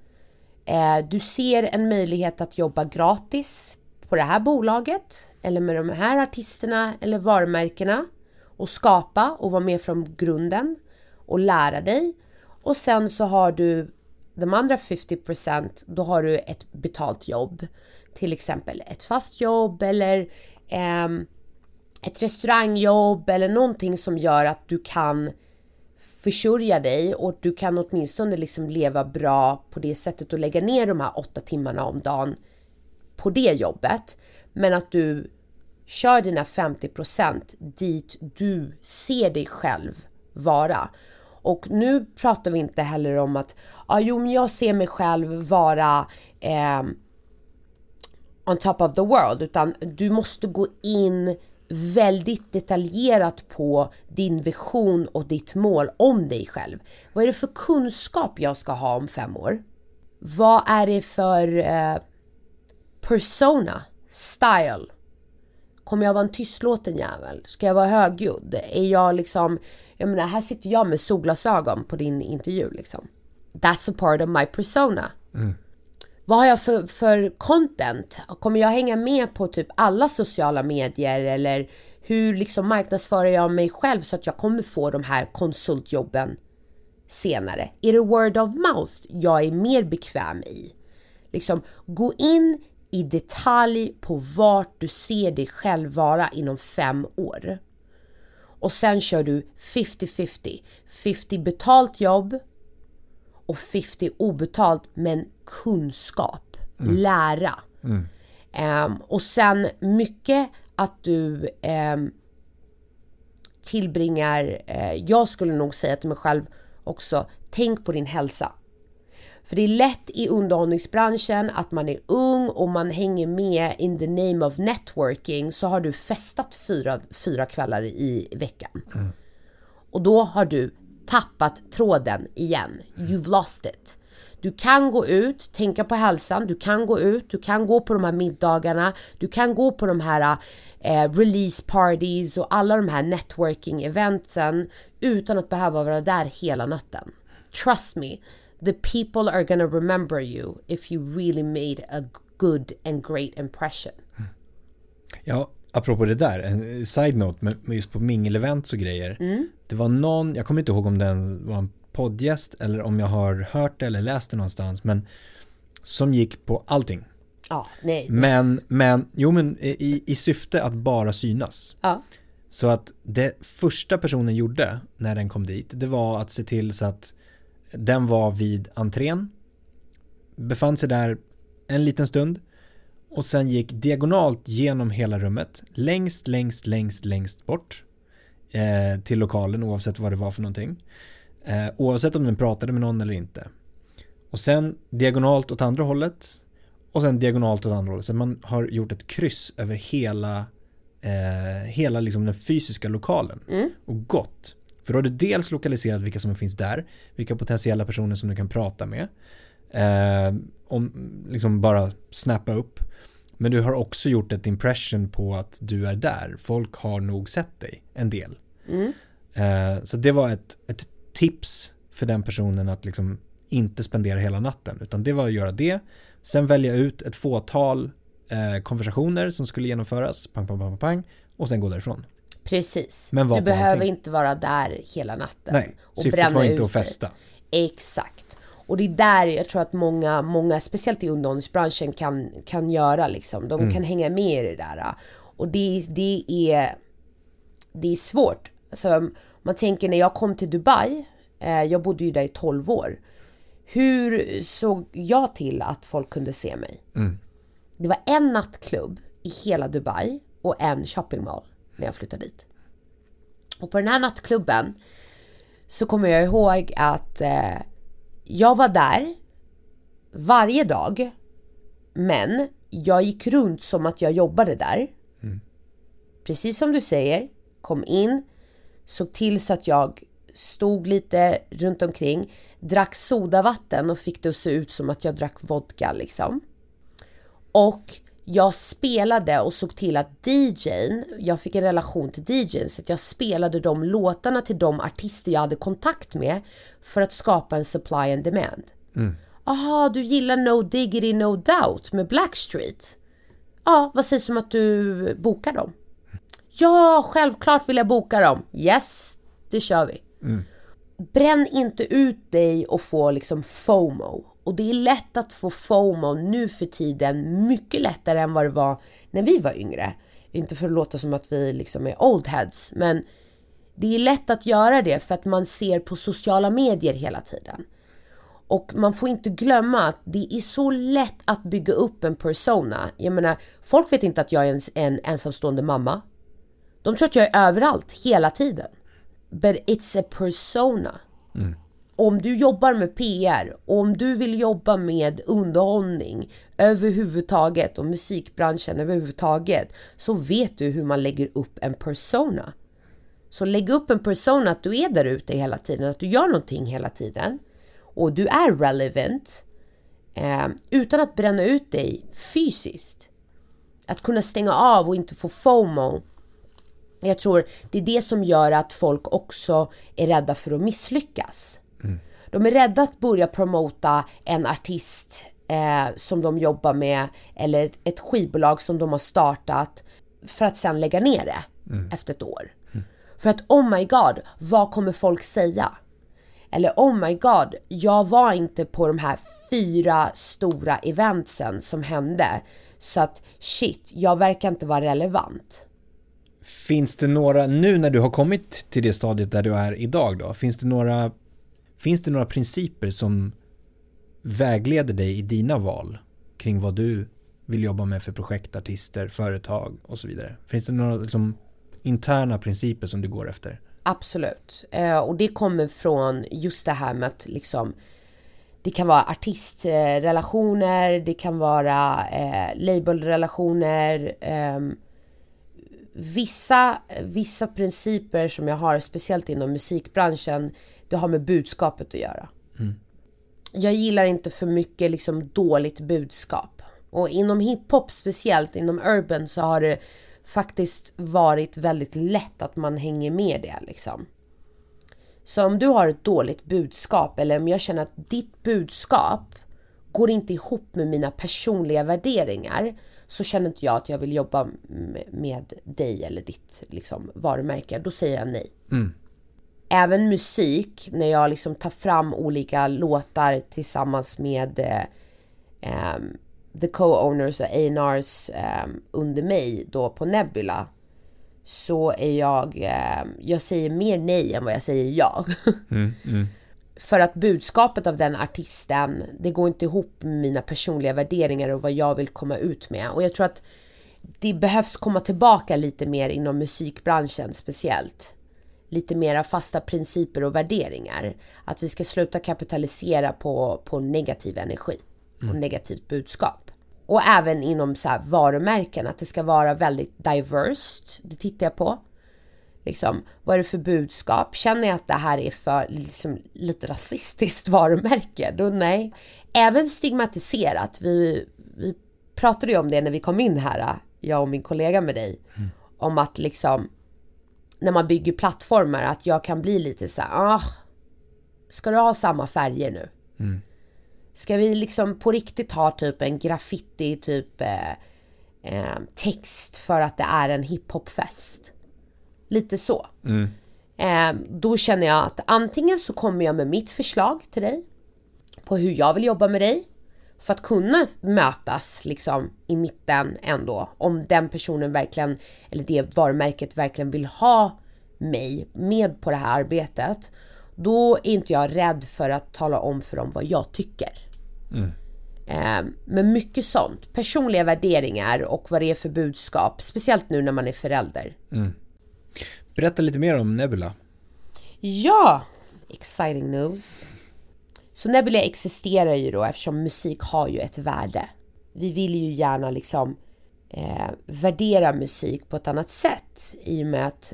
Du ser en möjlighet att jobba gratis på det här bolaget eller med de här artisterna eller varumärkena och skapa och vara med från grunden och lära dig. Och sen så har du de andra 50%, då har du ett betalt jobb. Till exempel ett fast jobb eller ett restaurangjobb eller någonting som gör att du kan försörja dig och du kan åtminstone liksom leva bra på det sättet och lägga ner de här 8 timmarna om dagen på det jobbet. Men att du kör dina 50% dit du ser dig själv vara. Och nu pratar vi inte heller om att men jag ser mig själv vara on top of the world, utan du måste gå in väldigt detaljerat på din vision och ditt mål om dig själv. Vad är det för kunskap jag ska ha om 5 år? Vad är det för persona, style? Kommer jag vara en tystlåten jävel? Ska jag vara högljudd? Är jag liksom, jag menar, här sitter jag med solglasögon på din intervju liksom. That's a part of my persona. Mm. Vad har jag för content? Kommer jag hänga med på typ alla sociala medier? Eller hur liksom marknadsför jag mig själv så att jag kommer få de här konsultjobben senare? Är det word of mouth jag är mer bekväm i? Liksom, gå in i detalj på vart du ser dig själv vara inom 5 år. Och sen kör du 50-50. 50 betalt jobb och 50 obetalt, men kunskap, lära. Mm. Och sen mycket att du tillbringar, jag skulle nog säga till mig själv också, tänk på din hälsa. För det är lätt i underhållningsbranschen att man är ung och man hänger med in the name of networking, så har du festat fyra kvällar i veckan. Mm. Och då har du tappat tråden igen. You've lost it. Du kan gå ut, tänka på hälsan, du kan gå ut, du kan gå på de här middagarna, du kan gå på de här release parties och alla de här networking eventen utan att behöva vara där hela natten. Trust me, the people are gonna remember you if you really made a good and great impression. Ja, apropå det där, en side note, men just på mingelevents och grejer, det var någon, jag kommer inte ihåg om den var en poddgäst eller om jag har hört eller läst det någonstans, men som gick på allting. Ja, nej. Men i syfte att bara synas. Ja. Så att det första personen gjorde när den kom dit, det var att se till så att den var vid entrén, befann sig där en liten stund och sen gick diagonalt genom hela rummet, längst bort till lokalen, oavsett vad det var för någonting. Oavsett om den pratade med någon eller inte. Och sen diagonalt åt andra hållet. Och sen diagonalt åt andra hållet. Så man har gjort ett kryss över hela liksom den fysiska lokalen. Mm. Och gott. För då har du dels lokaliserat vilka som finns där. Vilka potentiella personer som du kan prata med. Om liksom bara snappa upp. Men du har också gjort ett impression på att du är där. Folk har nog sett dig en del. Mm. Så det var ett tips för den personen att liksom inte spendera hela natten, utan det var att göra det, sen välja ut ett fåtal konversationer som skulle genomföras, pang, och sen gå därifrån. Precis, du behöver inte vara där hela natten. Nej, och syftet var inte att festa. Exakt, och det är där jag tror att många speciellt i underhållningsbranschen kan göra liksom, de kan hänga med i det där, och det är svårt. Alltså, man tänker, när jag kom till Dubai, jag bodde ju där i 12 år. Hur såg jag till att folk kunde se mig? Mm. Det var en nattklubb i hela Dubai och en shoppingmall när jag flyttade dit. Och på den här nattklubben så kommer jag ihåg att jag var där varje dag, men jag gick runt som att jag jobbade där. Mm. Precis som du säger, kom in, såg till så att jag stod lite runt omkring, drack sodavatten och fick det att se ut som att jag drack vodka liksom. Och jag spelade och såg till att DJ:n, jag fick en relation till DJ:n, så att jag spelade de låtarna till de artister jag hade kontakt med för att skapa en supply and demand. Mm. Aha, du gillar No Diggity No Doubt med Blackstreet. Ja, vad sägs om att du bokar dem? Ja, självklart vill jag boka dem. Yes, det kör vi. Mm. Bränn inte ut dig och få liksom FOMO. Och det är lätt att få FOMO nu för tiden. Mycket lättare än vad det var när vi var yngre. Inte för att låta som att vi liksom är old heads. Men det är lätt att göra det för att man ser på sociala medier hela tiden. Och man får inte glömma att det är så lätt att bygga upp en persona. Jag menar, folk vet inte att jag är en ensamstående mamma. De tror att jag är överallt, hela tiden. But it's a persona. Mm. Om du jobbar med PR, om du vill jobba med underhållning överhuvudtaget och musikbranschen överhuvudtaget, så vet du hur man lägger upp en persona. Så lägg upp en persona att du är där ute hela tiden, att du gör någonting hela tiden och du är relevant utan att bränna ut dig fysiskt. Att kunna stänga av och inte få FOMO. Jag tror det är det som gör att folk också är rädda för att misslyckas. Mm. De är rädda att börja promota en artist som de jobbar med, eller ett skivbolag som de har startat, för att sen lägga ner det efter ett år. Mm. För att oh my god, vad kommer folk säga? Eller oh my god, jag var inte på de här 4 stora eventsen som hände, så att shit, jag verkar inte vara relevant. Finns det några, nu när du har kommit till det stadiet där du är idag då, finns det några principer som vägleder dig i dina val kring vad du vill jobba med för projekt, artister, företag och så vidare? Finns det några liksom interna principer som du går efter? Absolut. Och det kommer från just det här med att liksom Det kan vara artistrelationer, det kan vara labelrelationer. Vissa principer som jag har, speciellt inom musikbranschen, det har med budskapet att göra. Mm. Jag gillar inte för mycket liksom dåligt budskap. Och inom hiphop, speciellt inom urban, så har det faktiskt varit väldigt lätt att man hänger med det liksom. Så om du har ett dåligt budskap, eller om jag känner att ditt budskap går inte ihop med mina personliga värderingar, så känner inte jag att jag vill jobba med dig eller ditt liksom varumärke. Då säger jag nej. Mm. Även musik, när jag liksom tar fram olika låtar tillsammans med the co-owners och A&Rs under mig då på Nebula, så är jag säger mer nej än vad jag säger ja. Mm, mm. För att budskapet av den artisten, det går inte ihop med mina personliga värderingar och vad jag vill komma ut med. Och jag tror att det behövs komma tillbaka lite mer inom musikbranschen speciellt. Lite mera fasta principer och värderingar. Att vi ska sluta kapitalisera på negativ energi och negativt budskap. Och även inom så här varumärken, att det ska vara väldigt diverse. Det tittar jag på. Liksom, vad är det för budskap? Känner jag att det här är för liksom, lite rasistiskt varumärke? Då nej. Även stigmatiserat. Vi pratade ju om det när vi kom in här, jag och min kollega med dig. Mm. Om att liksom, när man bygger plattformar, att jag kan bli lite så här, ska du ha samma färger nu? Mm. Ska vi liksom på riktigt ha typ en graffiti typ text för att det är en hiphopfest? Lite så. Mm. Då känner jag att antingen så kommer jag med mitt förslag till dig på hur jag vill jobba med dig för att kunna mötas liksom i mitten ändå, om den personen verkligen, eller det varumärket verkligen vill ha mig med på det här arbetet. Då är inte jag rädd för att tala om för dem vad jag tycker. Mm. Men mycket sånt. Personliga värderingar och vad det är för budskap. Speciellt nu när man är förälder. Mm. Berätta lite mer om Nebula. Ja, exciting news. Så Nebula existerar ju då eftersom musik har ju ett värde. Vi vill ju gärna liksom värdera musik på ett annat sätt. I och med att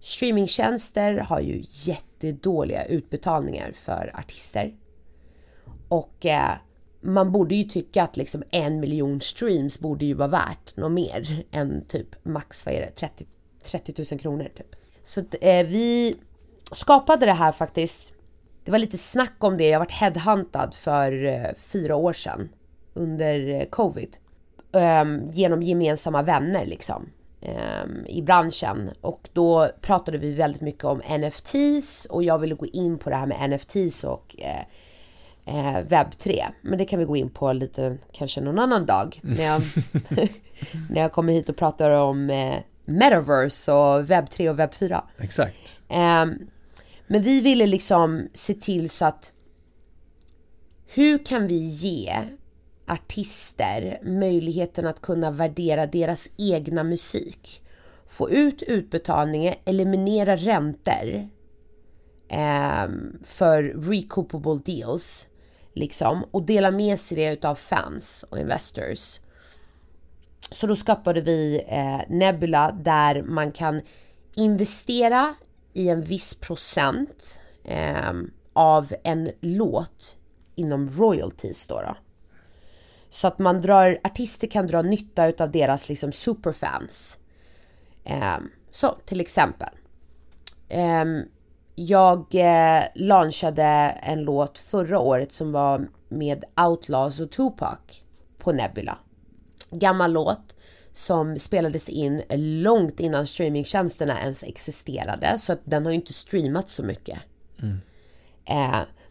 streamingtjänster har ju jättedåliga utbetalningar för artister. Och man borde ju tycka att liksom 1 miljon streams borde ju vara värt något mer än typ max, vad är det, 30 000 kronor typ. Så vi skapade det här faktiskt. Det var lite snack om det. Jag varit headhuntad för 4 år sedan under covid. Genom gemensamma vänner liksom. I branschen, och då pratade vi väldigt mycket om NFTs och jag ville gå in på det här med NFTs och Web3, men det kan vi gå in på lite kanske någon annan dag när jag kommer hit och pratar om Metaverse och Web3 och Web4. Exakt. Men vi ville liksom se till så att hur kan vi ge artister möjligheten att kunna värdera deras egna musik, få ut utbetalningar, eliminera räntor för recoupable deals liksom, och dela med sig det utav fans och investors. Så då skapade vi Nebula, där man kan investera i en viss procent av en låt inom royalties då. Så att artister kan dra nytta av deras liksom superfans. Så till exempel. Jag launchade en låt förra året som var med Outlaws och Tupac på Nebula. Gammal låt som spelades in långt innan streamingtjänsterna ens existerade. Så att den har ju inte streamat så mycket. Mm.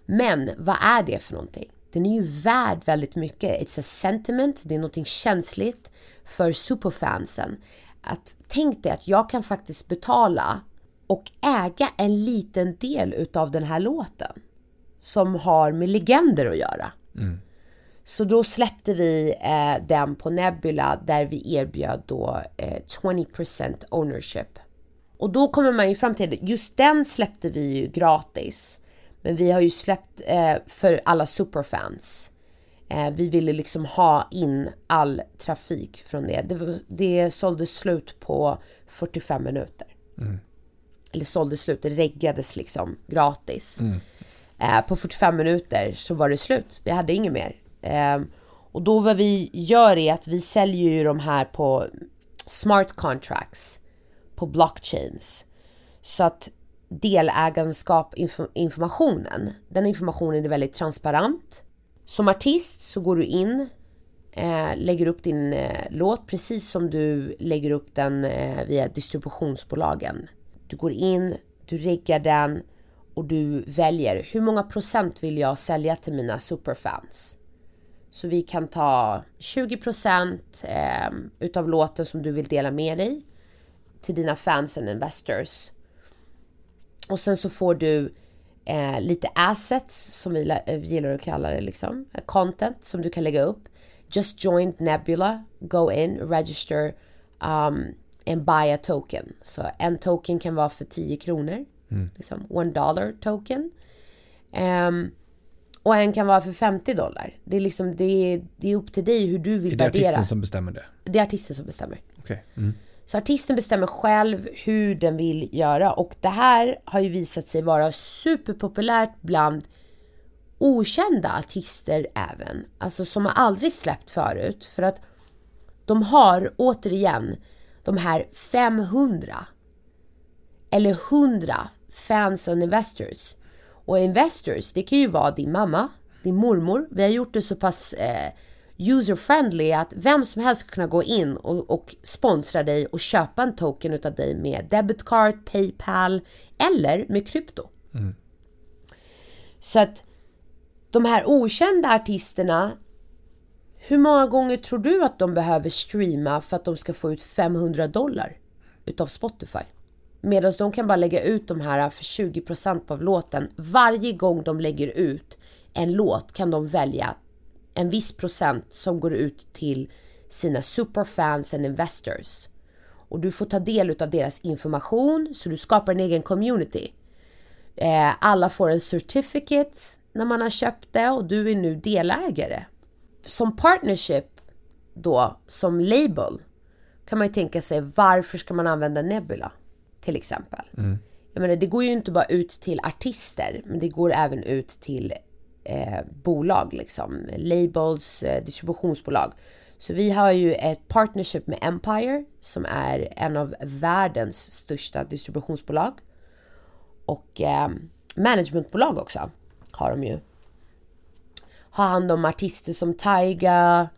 Men vad är det för någonting? Den är ju värd väldigt mycket. It's a sentiment. Det är något känsligt för superfansen. Att tänk dig att jag kan faktiskt betala och äga en liten del utav den här låten som har med legender att göra. Mm. Så då släppte vi den på Nebula, där vi erbjöd då 20% ownership. Och då kommer man ju fram till, just den släppte vi ju gratis. Men vi har ju släppt för alla superfans. Vi ville liksom ha in all trafik från det. Det sålde slut på 45 minuter. Mm. Eller sålde slut, det reggades liksom gratis. Mm. På 45 minuter så var det slut. Vi hade inget mer. Och då vad vi gör är att vi säljer ju de här på smart contracts, på blockchains. Så att delägarskap, informationen, den informationen är väldigt transparent. Som artist så går du in, lägger upp din låt precis som du lägger upp den via distributionsbolagen. Du går in, du riggar den och du väljer hur många procent vill jag sälja till mina superfans. Så vi kan ta 20% utav låten som du vill dela med dig till dina fans and investors. Och sen så får du lite assets som vi gillar att kalla det liksom. Content som du kan lägga upp. Just joined Nebula. Go in, register and buy a token. Så en token kan vara för 10 kronor. Mm. Liksom $1 token. Och en kan vara för $50. Det är liksom, det är upp till dig hur du vill värdera. Är det artisten som bestämmer det? Det är artisten som bestämmer. Okay. Mm. Så artisten bestämmer själv hur den vill göra. Och det här har ju visat sig vara superpopulärt bland okända artister även. Alltså som har aldrig släppt förut. För att de har återigen de här 500 eller 100 fans och investors. Och investors, det kan ju vara din mamma, din mormor. Vi har gjort det så pass user-friendly att vem som helst ska kunna gå in och sponsra dig och köpa en token utav dig med debitcard, PayPal eller med krypto. Mm. Så att de här okända artisterna, hur många gånger tror du att de behöver streama för att de ska få ut $500 utav Spotify? Medan de kan bara lägga ut de här för 20% av låten. Varje gång de lägger ut en låt kan de välja en viss procent som går ut till sina superfans and investors. Och du får ta del av deras information så du skapar en egen community. Alla får en certificate när man har köpt det och du är nu delägare. Som partnership då, som label, kan man ju tänka sig varför ska man använda Nebula? Till exempel. Mm. Jag menar, det går ju inte bara ut till artister, men det går även ut till bolag liksom. Labels, distributionsbolag. Så vi har ju ett partnership med Empire som är en av världens största distributionsbolag. Och managementbolag också har de ju. Har hand om artister som Tyga,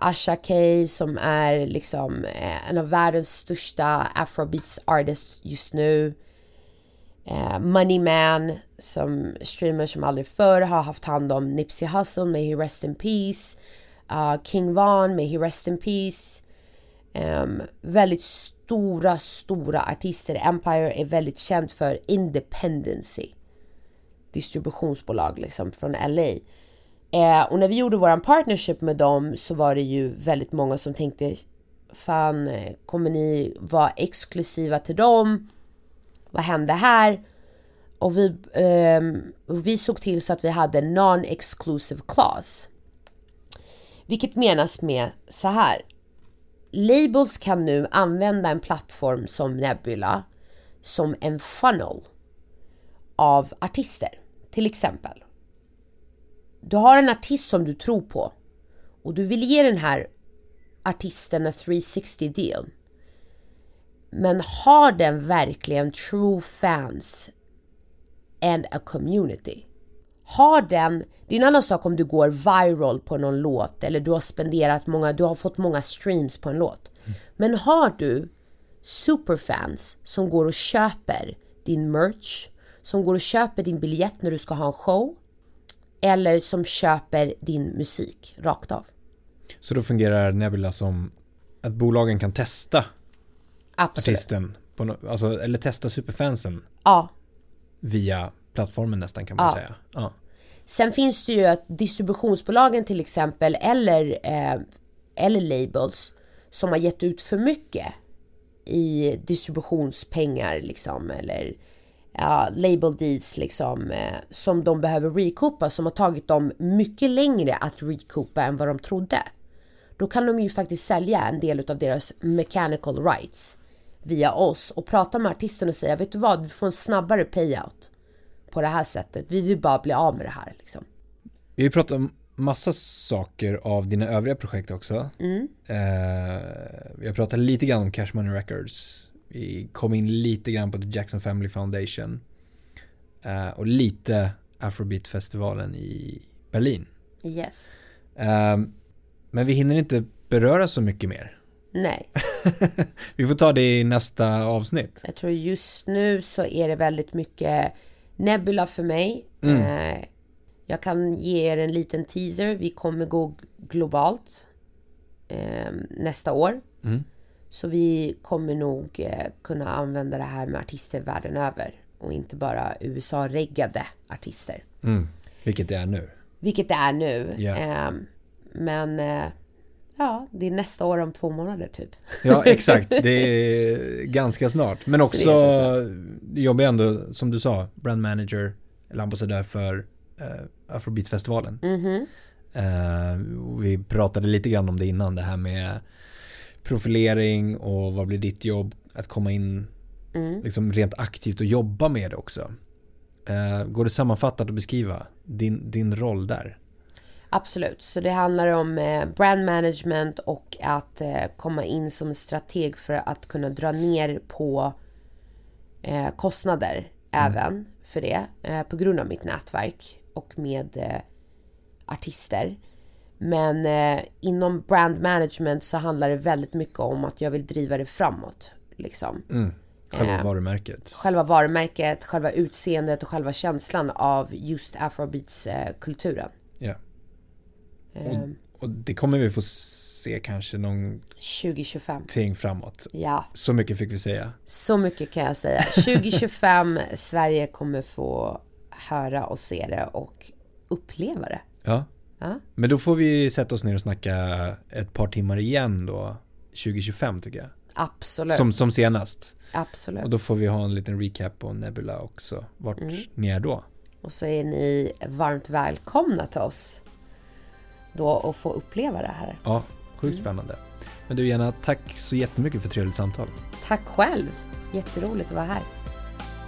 Asha Kay som är liksom en av världens största Afrobeats artists just nu, Moneyman som streamer som aldrig förr, har haft hand om Nipsey Hussle med He Rest In Peace, King Von med He Rest In Peace, väldigt stora artister. Empire är väldigt känt för Independency, distributionsbolag liksom från LA. Och när vi gjorde våran partnership med dem så var det ju väldigt många som tänkte, fan, kommer ni vara exklusiva till dem? Vad hände här? Och vi såg till så att vi hade non-exclusive clause. Vilket menas med så här. Labels kan nu använda en plattform som Nebula som en funnel av artister, till exempel. Du har en artist som du tror på och du vill ge den här artisten en 360-deal. Men har den verkligen true fans and a community? Har den, det är en annan sak om du går viral på någon låt eller du har spenderat många, du har fått många streams på en låt. Men har du superfans som går och köper din merch, som går och köper din biljett när du ska ha en show? Eller som köper din musik rakt av. Så då fungerar Nebula som att bolagen kan testa artisten. På alltså, eller testa superfansen. Ja. Via plattformen nästan kan man säga. Ja. Sen finns det ju att distributionsbolagen till exempel. Eller labels som har gett ut för mycket i distributionspengar liksom. Eller label deeds liksom, som de behöver recoupa, som har tagit dem mycket längre att recoupa än vad de trodde. Då kan de ju faktiskt sälja en del av deras mechanical rights via oss och prata med artisten och säga, vet du vad, vi får en snabbare payout på det här sättet, vi vill bara bli av med det här liksom. Vi har ju pratat om massa saker av dina övriga projekt också. Vi har pratat lite grann om Cash Money Records. Vi kom in lite grann på The Jackson Family Foundation. Och lite Afrobeat-festivalen i Berlin. Yes. Men vi hinner inte beröra så mycket mer. Nej. Vi får ta det i nästa avsnitt. Jag tror just nu så är det väldigt mycket Nebula för mig. Jag kan ge er en liten teaser. Vi kommer gå globalt nästa år. Så vi kommer nog kunna använda det här med artister världen över. Och inte bara USA-reggade artister. Vilket det är nu. Yeah. Ja, det är nästa år om 2 månader typ. Ja, exakt. Det är ganska snart. Men också jobbar jag ändå, som du sa, brand manager eller ambassadör för Afrobeat-festivalen. Vi pratade lite grann om det innan, det här med profilering och vad blir ditt jobb att komma in liksom rent aktivt och jobba med det också. Går det sammanfattat att beskriva din roll där? Absolut, så det handlar om brand management och att komma in som strateg för att kunna dra ner på kostnader även för det på grund av mitt nätverk och med artister. Men inom brand management så handlar det väldigt mycket om att jag vill driva det framåt. Liksom. Själva varumärket. Själva utseendet och själva känslan av just Afrobeats-kulturen. Ja. Och det kommer vi få se kanske någon 2025 ting framåt. Ja. Så mycket fick vi säga. Så mycket kan jag säga. 2025, Sverige kommer få höra och se det och uppleva det. Ja. Men då får vi sätta oss ner och snacka ett par timmar igen då 2025 tycker jag. Absolut. Som senast. Absolut. Och då får vi ha en liten recap på Nebula också. Vart ni är då. Och så är ni varmt välkomna till oss då och få uppleva det här. Ja, sjukt spännande. Men du Jenna, tack så jättemycket för trevligt samtal. Tack själv. Jätteroligt att vara här.